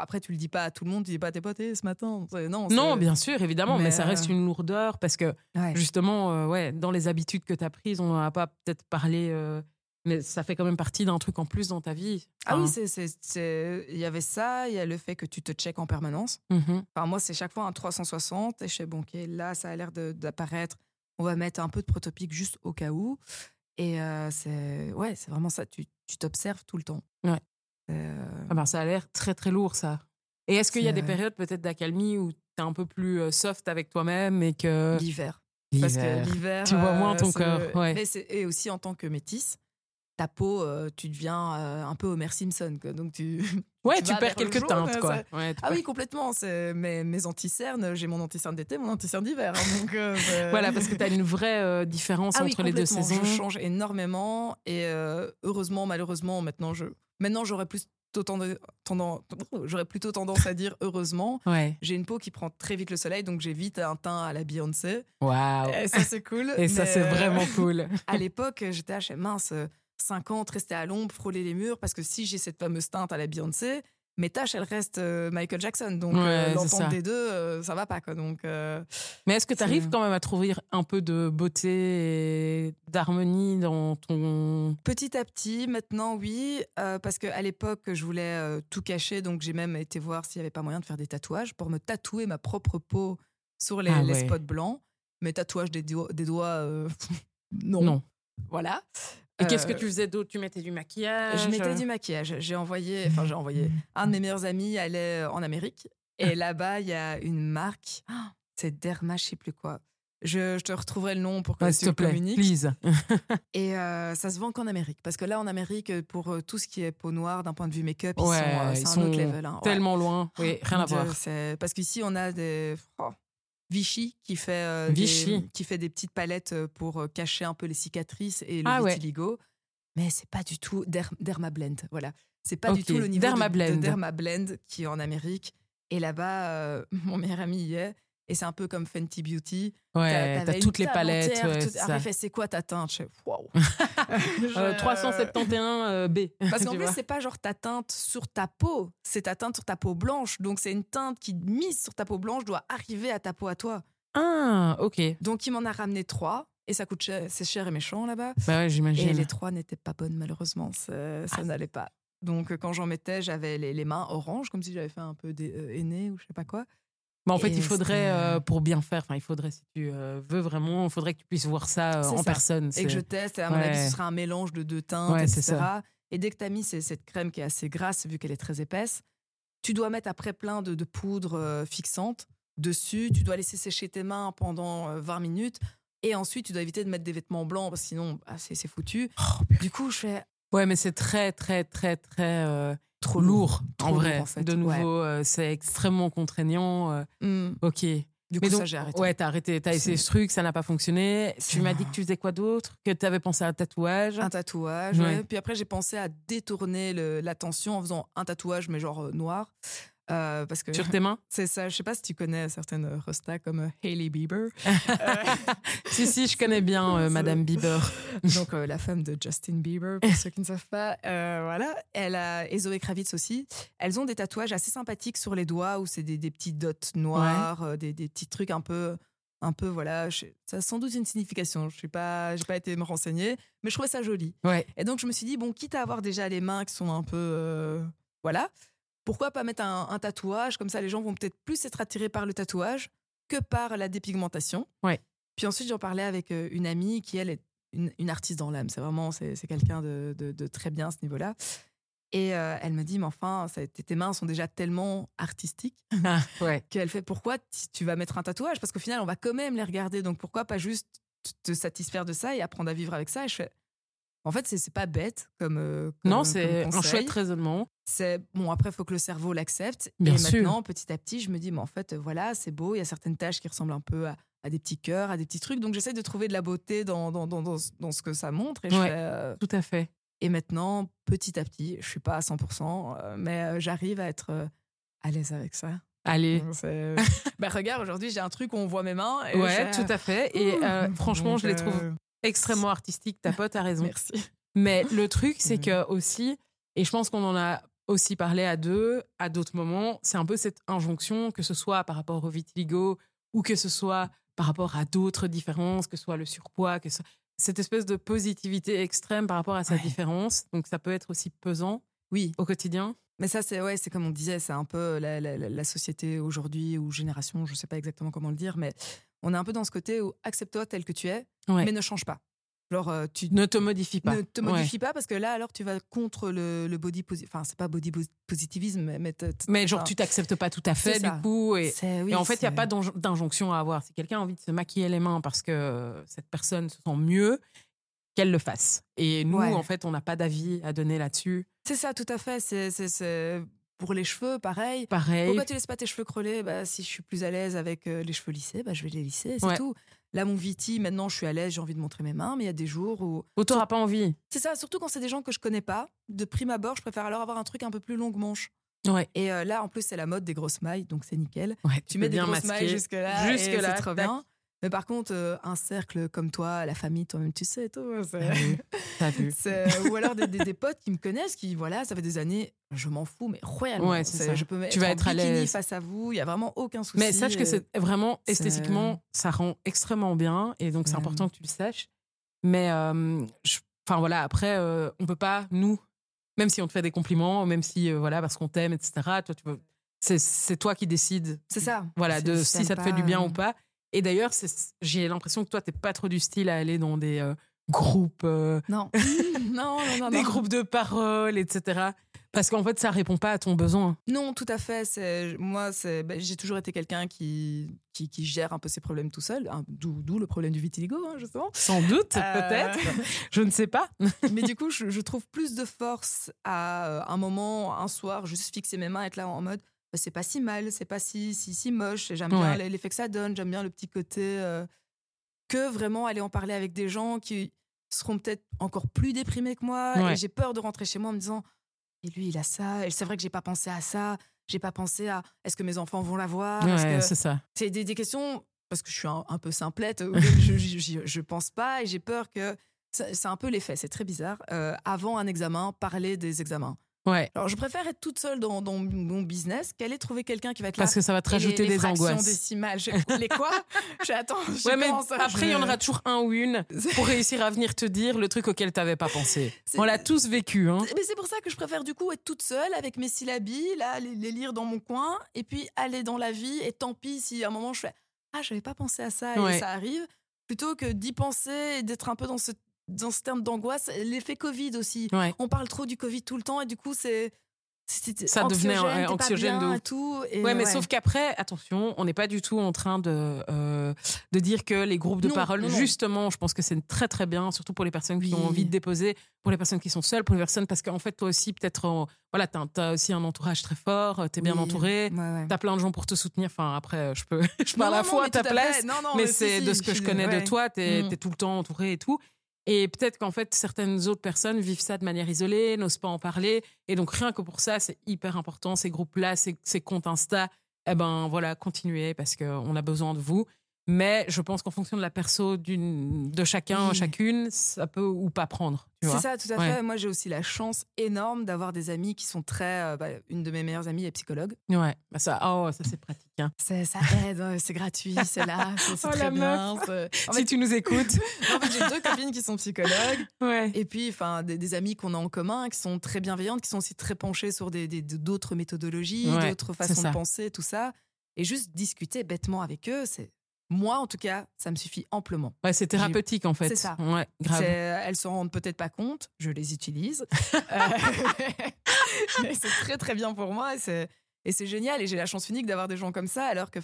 Après, tu le dis pas à tout le monde, tu dis pas à tes potes ce matin. Non, bien sûr, évidemment, mais ça reste une lourdeur parce que justement, dans les habitudes que tu as prises, on n'en a pas peut-être parlé, mais ça fait quand même partie d'un truc en plus dans ta vie. Enfin, ah oui, il y avait ça, il y a le fait que tu te checkes en permanence. Mm-hmm. Enfin, moi, c'est chaque fois un 360 et je sais, bon, ok, là, ça a l'air d'apparaître. On va mettre un peu de Protopic juste au cas où. Et c'est vraiment ça. Tu t'observes tout le temps. Ouais. Ça a l'air très, très lourd, ça. Et est-ce qu'il y a des périodes peut-être d'accalmie où tu es un peu plus soft avec toi-même et que... L'hiver. Parce que l'hiver... Tu vois moins ton corps. Ouais. Mais et aussi, en tant que métisse, ta peau, tu deviens un peu Homer Simpson. Quoi. Donc, tu perds quelques teintes, quoi. Oui, complètement. C'est mes anticernes. J'ai mon anticerne d'été, mon anticerne d'hiver. Hein, donc, voilà, parce que tu as une vraie différence entre les deux saisons. Je change énormément. Et heureusement, malheureusement, maintenant j'aurais plutôt tendance à dire heureusement. Ouais. J'ai une peau qui prend très vite le soleil, donc j'ai vite un teint à la Beyoncé. Waouh. Et ça, c'est cool. Et ça, c'est vraiment cool. À l'époque, j'étais à mince... 50, rester à l'ombre, frôler les murs, parce que si j'ai cette fameuse teinte à la Beyoncé, mes tâches, elles restent Michael Jackson. Donc, l'entente des deux, ça va pas, quoi. Donc, mais est-ce que tu arrives quand même à trouver un peu de beauté et d'harmonie dans ton... Petit à petit, maintenant, oui. Parce qu'à l'époque, je voulais tout cacher. Donc, j'ai même été voir s'il n'y avait pas moyen de faire des tatouages pour me tatouer ma propre peau sur les spots blancs. Mes tatouages des doigts, non. Voilà. Et qu'est-ce que tu faisais d'autre? Tu mettais du maquillage? Je mettais du maquillage. J'ai envoyé. Un de mes meilleurs amis allait en Amérique. Et là-bas, il y a une marque. C'est Derma, je ne sais plus quoi. Je te retrouverai le nom pour que tu communiques. S'il te plaît, please. Et ça se vend qu'en Amérique. Parce que là, en Amérique, pour tout ce qui est peau noire, d'un point de vue make-up, ils sont un autre level. Hein. Tellement loin. Oui, rien à voir. Parce qu'ici, on a des... Vichy qui fait des petites palettes pour cacher un peu les cicatrices et le vitiligo. Ouais. Mais c'est pas du tout Dermablend, voilà. C'est pas du tout le niveau de Dermablend qui est en Amérique. Et là-bas, mon meilleur ami y est. Et c'est un peu comme Fenty Beauty. Ouais, t'as toutes les palettes. C'est quoi ta teinte? Waouh. 371B. Parce qu'en plus, c'est pas genre ta teinte sur ta peau. C'est ta teinte sur ta peau blanche. Donc, c'est une teinte qui, mise sur ta peau blanche, doit arriver à ta peau à toi. Ah, ok. Donc, il m'en a ramené 3. Et ça coûte cher. C'est cher et méchant là-bas. Bah ouais, j'imagine. Et les 3 n'étaient pas bonnes, malheureusement. Ça n'allait pas. Donc, quand j'en mettais, j'avais les mains oranges, comme si j'avais fait un peu des aînés ou je sais pas quoi. Bah en fait, il faudrait, pour bien faire, si tu veux vraiment, il faudrait que tu puisses voir ça en personne. Et que je teste, à mon avis, ce sera un mélange de 2 teintes, etc. Et dès que tu as mis cette crème qui est assez grasse, vu qu'elle est très épaisse, tu dois mettre après plein de poudre fixante dessus, tu dois laisser sécher tes mains pendant 20 minutes, et ensuite, tu dois éviter de mettre des vêtements blancs, parce que sinon, c'est foutu. Oh, du coup, je fais... Ouais, mais c'est très, très, très, très... Trop lourd, en vrai. En fait. De nouveau, c'est extrêmement contraignant. Ok. Du coup, donc, ça, j'ai arrêté. Ouais, t'as arrêté. T'as essayé ce truc, ça n'a pas fonctionné. Tu m'as dit que tu faisais quoi d'autre? Que t'avais pensé à un tatouage. Un tatouage, ouais. Puis après, j'ai pensé à détourner l'attention en faisant un tatouage, mais genre noir. Parce que, sur tes mains? C'est ça. Je sais pas si tu connais certaines rostas comme Hailey Bieber. Si, je connais bien Madame Bieber. Donc, la femme de Justin Bieber, pour ceux qui ne savent pas. Voilà. Et Zoé Kravitz aussi. Elles ont des tatouages assez sympathiques sur les doigts où c'est des petits dots noirs, des petits trucs un peu voilà, ça a sans doute une signification. J'ai pas été me renseigner, mais je trouvais ça joli. Ouais. Et donc, je me suis dit, bon, quitte à avoir déjà les mains qui sont un peu, voilà. Pourquoi pas mettre un tatouage? Comme ça, les gens vont peut-être plus être attirés par le tatouage que par la dépigmentation. Ouais. Puis ensuite, j'en parlais avec une amie qui, elle, est une artiste dans l'âme. C'est quelqu'un de très bien à ce niveau-là. Et elle me dit, mais enfin, tes mains sont déjà tellement artistiques qu'elle fait, pourquoi tu vas mettre un tatouage? Parce qu'au final, on va quand même les regarder. Donc, pourquoi pas juste te satisfaire de ça et apprendre à vivre avec ça? Et je fais... En fait, c'est pas bête comme non, c'est comme un chouette raisonnement. C'est bon, après, il faut que le cerveau l'accepte. Bien sûr. Maintenant, petit à petit, je me dis, mais en fait, voilà, c'est beau. Il y a certaines tâches qui ressemblent un peu à des petits cœurs, à des petits trucs. Donc, j'essaie de trouver de la beauté dans ce que ça montre. Et je fais, tout à fait. Et maintenant, petit à petit, je suis pas à 100%, mais j'arrive à être à l'aise avec ça. Allez. Bah, regarde, aujourd'hui, j'ai un truc où on voit mes mains. Et tout à fait. Et franchement, donc, je les trouve... extrêmement artistique, ta pote a raison. Merci. Mais le truc, c'est que aussi, et je pense qu'on en a aussi parlé à d'autres moments, c'est un peu cette injonction, que ce soit par rapport au vitiligo ou que ce soit par rapport à d'autres différences, que ce soit le surpoids, que ce... cette espèce de positivité extrême par rapport à sa différence. Donc ça peut être aussi pesant au quotidien. Mais ça, c'est comme on disait, c'est un peu la société aujourd'hui ou génération, je ne sais pas exactement comment le dire, mais on est un peu dans ce côté où accepte-toi tel que tu es, mais ne change pas. Genre, tu ne te modifies pas. Ne te modifies pas parce que là, alors, tu vas contre le body positive. Enfin, c'est pas body positivisme, mais. Mais genre, tu t'acceptes pas tout à fait, du coup. Et en fait, il n'y a pas d'injonction à avoir. Si quelqu'un a envie de se maquiller les mains parce que cette personne se sent mieux, qu'elle le fasse. Et nous, en fait, on n'a pas d'avis à donner là-dessus. C'est ça, tout à fait. C'est... Pour les cheveux, pareil. Pourquoi tu laisses pas tes cheveux crêlés? Si je suis plus à l'aise avec les cheveux lissés, je vais les lisser, c'est tout. Là, mon Viti, maintenant, je suis à l'aise, j'ai envie de montrer mes mains, mais il y a des jours où... Où t'auras pas envie. C'est ça, surtout quand c'est des gens que je connais pas. De prime abord, je préfère alors avoir un truc un peu plus longue manche. Ouais. Et là, en plus, c'est la mode des grosses mailles, donc c'est nickel. Ouais, tu mets des grosses mailles jusque-là, et c'est trop bien. Mais par contre, un cercle comme toi, la famille, toi-même, tu sais, toi, t'as vu. Ou alors des potes qui me connaissent, qui, voilà, ça fait des années, je m'en fous, mais royalement. Ouais, c'est ça. Je peux tu vas être à l'aise face à vous, il n'y a vraiment aucun souci. Mais sache que c'est vraiment, esthétiquement, ça rend extrêmement bien, et donc c'est important que tu le saches. Mais, enfin voilà, après, on ne peut pas, nous, même si on te fait des compliments, même si, voilà, parce qu'on t'aime, etc., toi, tu peux, c'est toi qui décides. C'est ça. Voilà, de si ça te fait du bien ou pas. Et d'ailleurs, j'ai l'impression que toi, t'es pas trop du style à aller dans des groupes... Non. Non. Des groupes de paroles, etc. Parce qu'en fait, ça répond pas à ton besoin. Non, tout à fait. J'ai toujours été quelqu'un qui gère un peu ses problèmes tout seul, hein, d'où le problème du vitiligo, hein, justement. Sans doute, peut-être. Je ne sais pas. Mais du coup, je trouve plus de force à un moment, un soir, juste fixer mes mains, être là en mode c'est pas si mal, c'est pas si moche, j'aime bien l'effet que ça donne, j'aime bien le petit côté... que vraiment aller en parler avec des gens qui seront peut-être encore plus déprimés que moi. Ouais. Et j'ai peur de rentrer chez moi en me disant « Et lui, il a ça. Et c'est vrai que j'ai pas pensé à ça. J'ai pas pensé à « Est-ce que mes enfants vont l'avoir ?» Ouais, c'est ça. C'est des questions, parce que je suis un peu simplette, je pense pas et j'ai peur que... C'est un peu l'effet, c'est très bizarre. Avant un examen, parler des examens. Ouais. Alors, je préfère être toute seule dans mon business qu'aller trouver quelqu'un qui va être là. Parce que ça va te rajouter des angoïsses. Décimales. Les quoi? Après, il y en aura toujours un ou une pour réussir à venir te dire le truc auquel t'avais pas pensé. On l'a tous vécu, hein. Mais c'est pour ça que je préfère, du coup, être toute seule avec mes syllabies, là, les lire dans mon coin, et puis aller dans la vie, et tant pis si à un moment je fais, j'avais pas pensé à ça, et ça arrive, plutôt que d'y penser et d'être un peu dans ce terme d'angoisse, l'effet Covid aussi. Ouais. On parle trop du Covid tout le temps et du coup, ça devenait anxiogène de tout. Sauf qu'après, attention, on n'est pas du tout en train de dire que les groupes de parole, justement, je pense que c'est très très bien, surtout pour les personnes qui ont envie de déposer, pour les personnes qui sont seules, pour les personnes, parce qu'en fait, toi aussi, peut-être, t'as aussi un entourage très fort, t'es bien entourée, t'as plein de gens pour te soutenir. Enfin, après, je parle à la fois à ta place, mais c'est de ce que je connais de toi, t'es tout le temps entourée et tout. Et peut-être qu'en fait, certaines autres personnes vivent ça de manière isolée, n'osent pas en parler. Et donc, rien que pour ça, c'est hyper important. Ces groupes-là, ces comptes Insta, continuez parce qu'on a besoin de vous. Mais je pense qu'en fonction de la perso de chacun, chacune, ça peut ou pas prendre. C'est ça, tout à fait. Moi, j'ai aussi la chance énorme d'avoir des amis qui sont très... une de mes meilleures amies est psychologue. Ouais, ça c'est pratique. Hein. Ça aide, c'est gratuit, c'est là, c'est très bien. Tu nous écoutes. En fait, j'ai deux copines qui sont psychologues. Ouais. Et puis, des amis qu'on a en commun, qui sont très bienveillantes, qui sont aussi très penchées sur d'autres méthodologies, d'autres façons de penser, tout ça. Et juste discuter bêtement avec eux, c'est... Moi, en tout cas, ça me suffit amplement. Ouais, c'est thérapeutique, en fait. C'est ça. Ouais, grave. Elles s'en rendent peut-être pas compte. Je les utilise. C'est très, très bien pour moi. Et c'est génial. Et j'ai la chance unique d'avoir des gens comme ça. Alors que,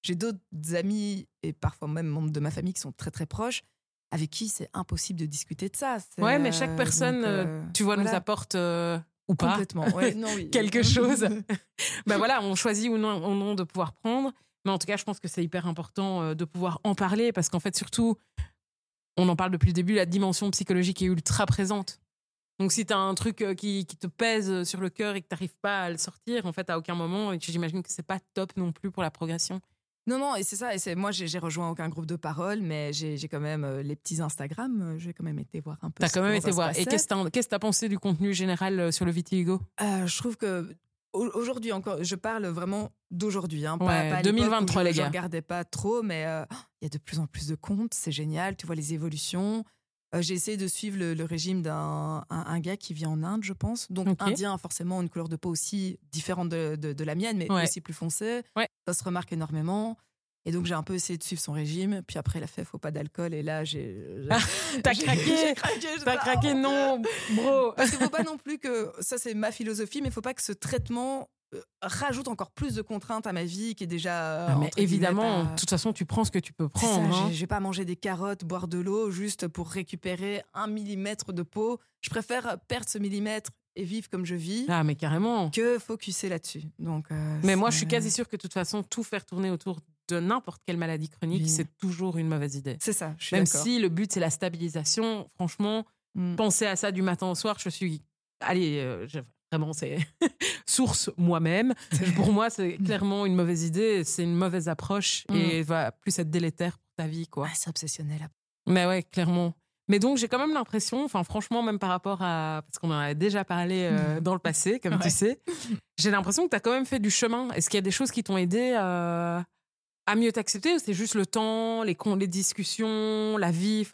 j'ai d'autres amis et parfois même membres de ma famille qui sont très, très proches, avec qui c'est impossible de discuter de ça. Ouais, mais chaque personne, nous apporte... ou pas. Complètement. Ouais, quelque chose. On choisit ou non de pouvoir prendre. Mais en tout cas, je pense que c'est hyper important de pouvoir en parler parce qu'en fait, surtout, on en parle depuis le début, la dimension psychologique est ultra présente. Donc, si tu as un truc qui te pèse sur le cœur et que tu n'arrives pas à le sortir, en fait, à aucun moment, j'imagine que ce n'est pas top non plus pour la progression. Non, et c'est ça. Moi, j'ai rejoint aucun groupe de parole, mais j'ai quand même les petits Instagram. J'ai quand même été voir un peu. T'as quand même été voir. Et qu'est-ce que t'as pensé du contenu général sur le vitiligo ? Je trouve que... Aujourd'hui encore, je parle vraiment d'aujourd'hui, hein, pas à 2023 les gars. Je regardais pas trop, mais il y a de plus en plus de comptes, c'est génial. Tu vois les évolutions. J'ai essayé de suivre le régime d'un un gars qui vit en Inde, je pense. Donc indien, forcément une couleur de peau aussi différente de la mienne, mais aussi plus foncée. Ouais. Ça se remarque énormément. Et donc, j'ai un peu essayé de suivre son régime. Puis après, il a fait « Faut pas d'alcool ». Et là, T'as craqué, non, bro. Parce qu'il faut pas non plus que... Ça, c'est ma philosophie, mais faut pas que ce traitement rajoute encore plus de contraintes à ma vie qui est déjà... mais évidemment, de toute façon, tu prends ce que tu peux prendre. Ça, j'ai pas mangé des carottes, boire de l'eau, juste pour récupérer 1 millimètre de peau. Je préfère perdre ce millimètre et vivre comme je vis. Ah, mais carrément. Que focusser là-dessus. Donc, mais moi, je suis quasi sûre que, de toute façon, tout faire tourner autour de n'importe quelle maladie chronique, c'est toujours une mauvaise idée. C'est ça, je suis d'accord. Même si le but, c'est la stabilisation, franchement, penser à ça du matin au soir, vraiment, c'est source moi-même. Pour moi, c'est clairement une mauvaise idée, c'est une mauvaise approche et va plus être délétère pour ta vie, quoi. Ah, c'est obsessionnel. Mais ouais, clairement. Mais donc, j'ai quand même l'impression, franchement, même par rapport à... Parce qu'on en a déjà parlé dans le passé, comme tu sais, j'ai l'impression que t'as quand même fait du chemin. Est-ce qu'il y a des choses qui t'ont aidé à mieux t'accepter, ou c'est juste le temps, les discussions, la vie,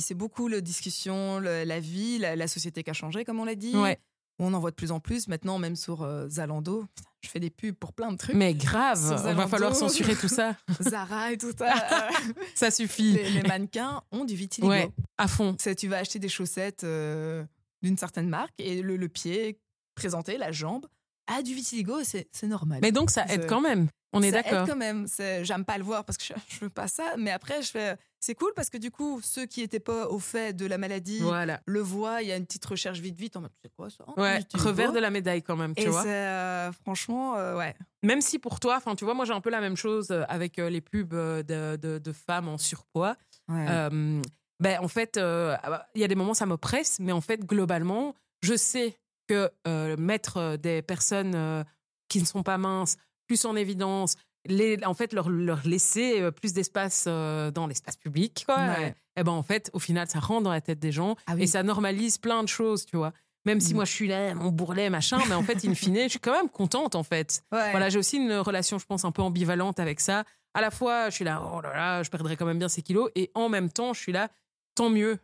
c'est beaucoup la discussion, la vie, la société qui a changé, comme on l'a dit. Ouais. On en voit de plus en plus. Maintenant, même sur Zalando, je fais des pubs pour plein de trucs. Mais grave, Zalando, va falloir censurer tout ça. Zara et tout ça. Ça suffit. Les mannequins ont du vitiligo. Ouais, à fond. Tu vas acheter des chaussettes d'une certaine marque et le pied présenter la jambe à du vitiligo, c'est normal. Mais donc, ça aide quand même. On est d'accord. Ça aide quand même. J'aime pas le voir parce que je veux pas ça. Mais après, je fais... C'est cool parce que du coup, ceux qui n'étaient pas au fait de la maladie le voient. Il y a une petite recherche vite. En mode, c'est quoi ça? Revers de la médaille quand même, tu vois. Et franchement, ouais. Même si pour toi, tu vois, moi j'ai un peu la même chose avec les pubs de femmes en surpoids. Ouais. En fait, il y a des moments ça m'oppresse, mais en fait, globalement, je sais que mettre des personnes qui ne sont pas minces plus en évidence, leur laisser plus d'espace dans l'espace public, quoi. Ouais. Et ben en fait, au final, ça rentre dans la tête des gens et ça normalise plein de choses, tu vois. Même si moi je suis là, mon bourrelet, machin, mais en fait, in fine, je suis quand même contente, en fait. Ouais. Voilà, j'ai aussi une relation, je pense, un peu ambivalente avec ça. À la fois, je suis là, oh là là, je perdrais quand même bien ces kilos, et en même temps, je suis là, tant mieux.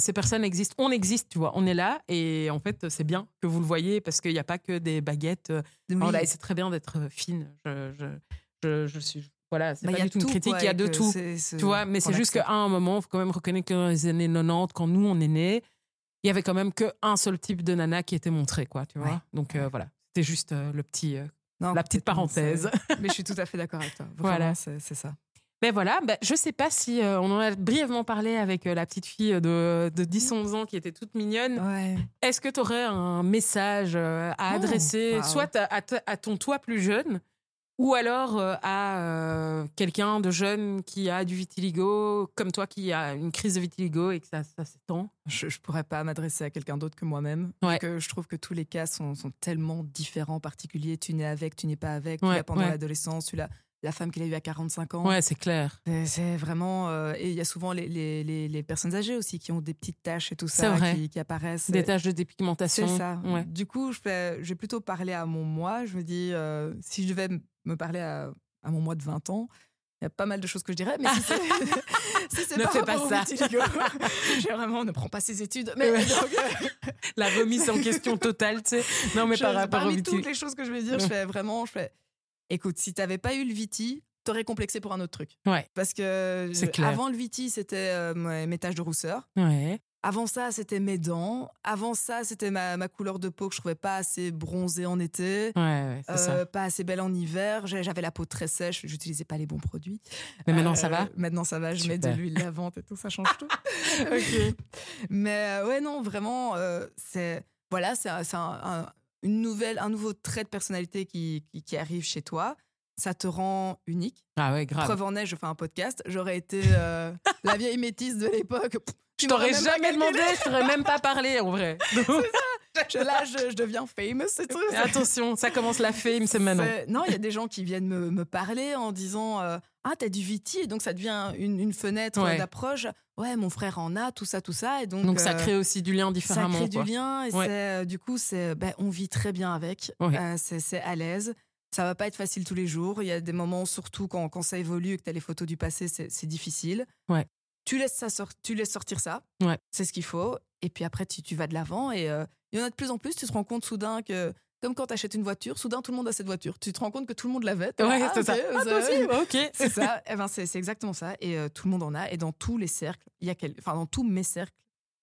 Ces personnes existent, on existe, tu vois, on est là et en fait c'est bien que vous le voyez parce qu'il n'y a pas que des baguettes. Voilà, et c'est très bien d'être fine. Je suis, voilà, c'est pas du tout une critique, il y a de tout, tu vois. Mais c'est juste qu'à un moment, il faut quand même reconnaître que dans les années 90, quand nous on est nés, il y avait quand même qu'un seul type de nana qui était montré, quoi, tu vois. Ouais. Donc voilà, c'était juste la petite parenthèse. Mais je suis tout à fait d'accord avec toi. Vraiment, voilà, c'est ça. Ben voilà, je sais pas si on en a brièvement parlé avec la petite fille de 10-11 ans qui était toute mignonne. Ouais. Est-ce que tu aurais un message à adresser soit à ton toi plus jeune ou alors à quelqu'un de jeune qui a du vitiligo, comme toi qui a une crise de vitiligo et que ça s'étend? Je pourrais pas m'adresser à quelqu'un d'autre que moi-même. Ouais. Parce que je trouve que tous les cas sont tellement différents, particuliers. Tu n'es avec, tu n'es pas avec, tu l'as pendant l'adolescence, tu l'as... La femme qu'il a eue à 45 ans. Ouais, c'est clair. C'est vraiment... et il y a souvent les personnes âgées aussi qui ont des petites taches et tout ça qui apparaissent. Des taches de dépigmentation. C'est ça. Ouais. Du coup, j'ai plutôt parlé à mon moi. Je me dis, si je devais me parler à mon moi de 20 ans, il y a pas mal de choses que je dirais, mais si c'est, si c'est pas rapport au vitiligo, j'ai vraiment, ne prends pas ces études. Mais donc, la remise en question totale, tu sais. Non, mais par rapport au vitiligo. Parmi toutes les choses que je vais dire, je fais... Écoute, si t'avais pas eu le Viti, t'aurais complexé pour un autre truc. Ouais. Parce que avant le Viti, c'était mes taches de rousseur. Ouais. Avant ça, c'était mes dents. Avant ça, c'était ma couleur de peau que je trouvais pas assez bronzée en été. Ouais, c'est ça. Pas assez belle en hiver. J'avais la peau très sèche. J'utilisais pas les bons produits. Mais maintenant, ça va? Maintenant, ça va. Je mets de l'huile lavante et tout. Ça change tout. OK. Mais ouais, non, vraiment, un nouveau trait de personnalité qui arrive chez toi, ça te rend unique. Ah ouais, grave. Preuve en est, je fais un podcast, j'aurais été la vieille métisse de l'époque. Je t'aurais jamais demandé, je t'aurais même pas parlé en vrai. Donc... C'est ça. Là, je deviens famous, c'est tout. Attention, ça commence la fame, c'est maintenant. Non, il y a des gens qui viennent me parler en disant ah, t'as du Viti, et donc ça devient une fenêtre d'approche. Ouais, mon frère en a, tout ça. Et donc ça crée aussi du lien différemment. Ça crée du lien, et du coup, on vit très bien avec, c'est à l'aise. Ça va pas être facile tous les jours. Il y a des moments, surtout quand ça évolue et que t'as les photos du passé, c'est difficile. Ouais. Tu laisses sortir ça, c'est ce qu'il faut. Et puis après, tu vas de l'avant et il y en a de plus en plus. Tu te rends compte soudain que, comme quand tu achètes une voiture, soudain tout le monde a cette voiture. Tu te rends compte que tout le monde l'avait. Ouais, c'est ça. OK. C'est ça. Eh ben, c'est exactement ça. Et tout le monde en a. Et dans tous les cercles, dans tous mes cercles,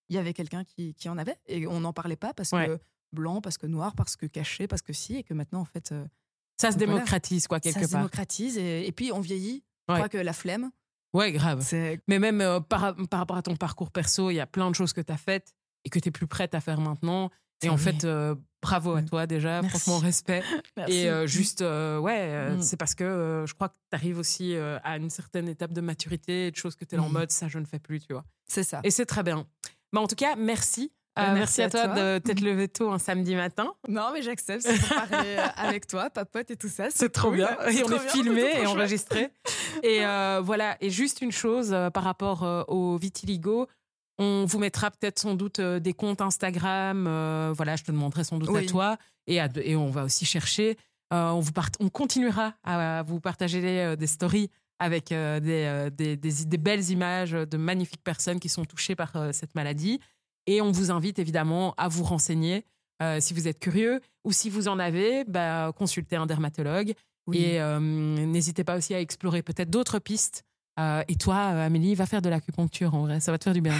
il y avait quelqu'un qui en avait. Et on n'en parlait pas parce que blanc, parce que noir, parce que caché, parce que si. Et que maintenant, en fait. Ça se démocratise, quoi, quelque part. Ça se démocratise. Et puis, on vieillit. Je crois que la flemme. Ouais, grave. Mais même par rapport à ton parcours perso, il y a plein de choses que tu as faites et que tu es plus prête à faire maintenant. Et en fait, bravo à toi déjà. Merci. Franchement, respect. Merci. Et c'est parce que je crois que tu arrives aussi à une certaine étape de maturité, de choses que tu es en mode, ça, je ne fais plus, tu vois. C'est ça. Et c'est très bien. Bah, en tout cas, merci. Merci à toi de t'être levé tôt un samedi matin. Non, mais j'accepte, c'est pour parler avec toi, papote et tout ça. C'est trop cool. Bien. Et on est filmé et enregistré. Et voilà. Et juste une chose par rapport au vitiligo, on vous mettra peut-être sans doute des comptes Instagram. Voilà, je te demanderai sans doute à toi et on va aussi chercher. On continuera à vous partager des stories avec des belles images de magnifiques personnes qui sont touchées par cette maladie. Et on vous invite évidemment à vous renseigner si vous êtes curieux ou si vous en avez, consultez un dermatologue. Et n'hésitez pas aussi à explorer peut-être d'autres pistes Et toi, Amélie, va faire de l'acupuncture, en vrai, ça va te faire du bien.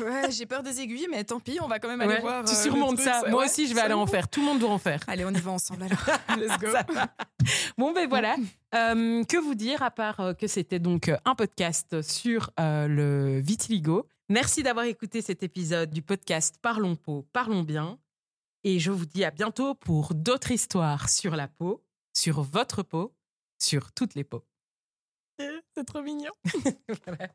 Ouais, j'ai peur des aiguilles, mais tant pis, on va quand même aller voir. Tu surmontes ça. Moi aussi, je vais aller en faire. Tout le monde doit en faire. Allez, on y va ensemble alors. Let's go. Bon, ben voilà. Que vous dire, à part que c'était donc un podcast sur le vitiligo. Merci d'avoir écouté cet épisode du podcast Parlons peau, parlons bien. Et je vous dis à bientôt pour d'autres histoires sur la peau, sur votre peau, sur toutes les peaux. C'est trop mignon. Voilà.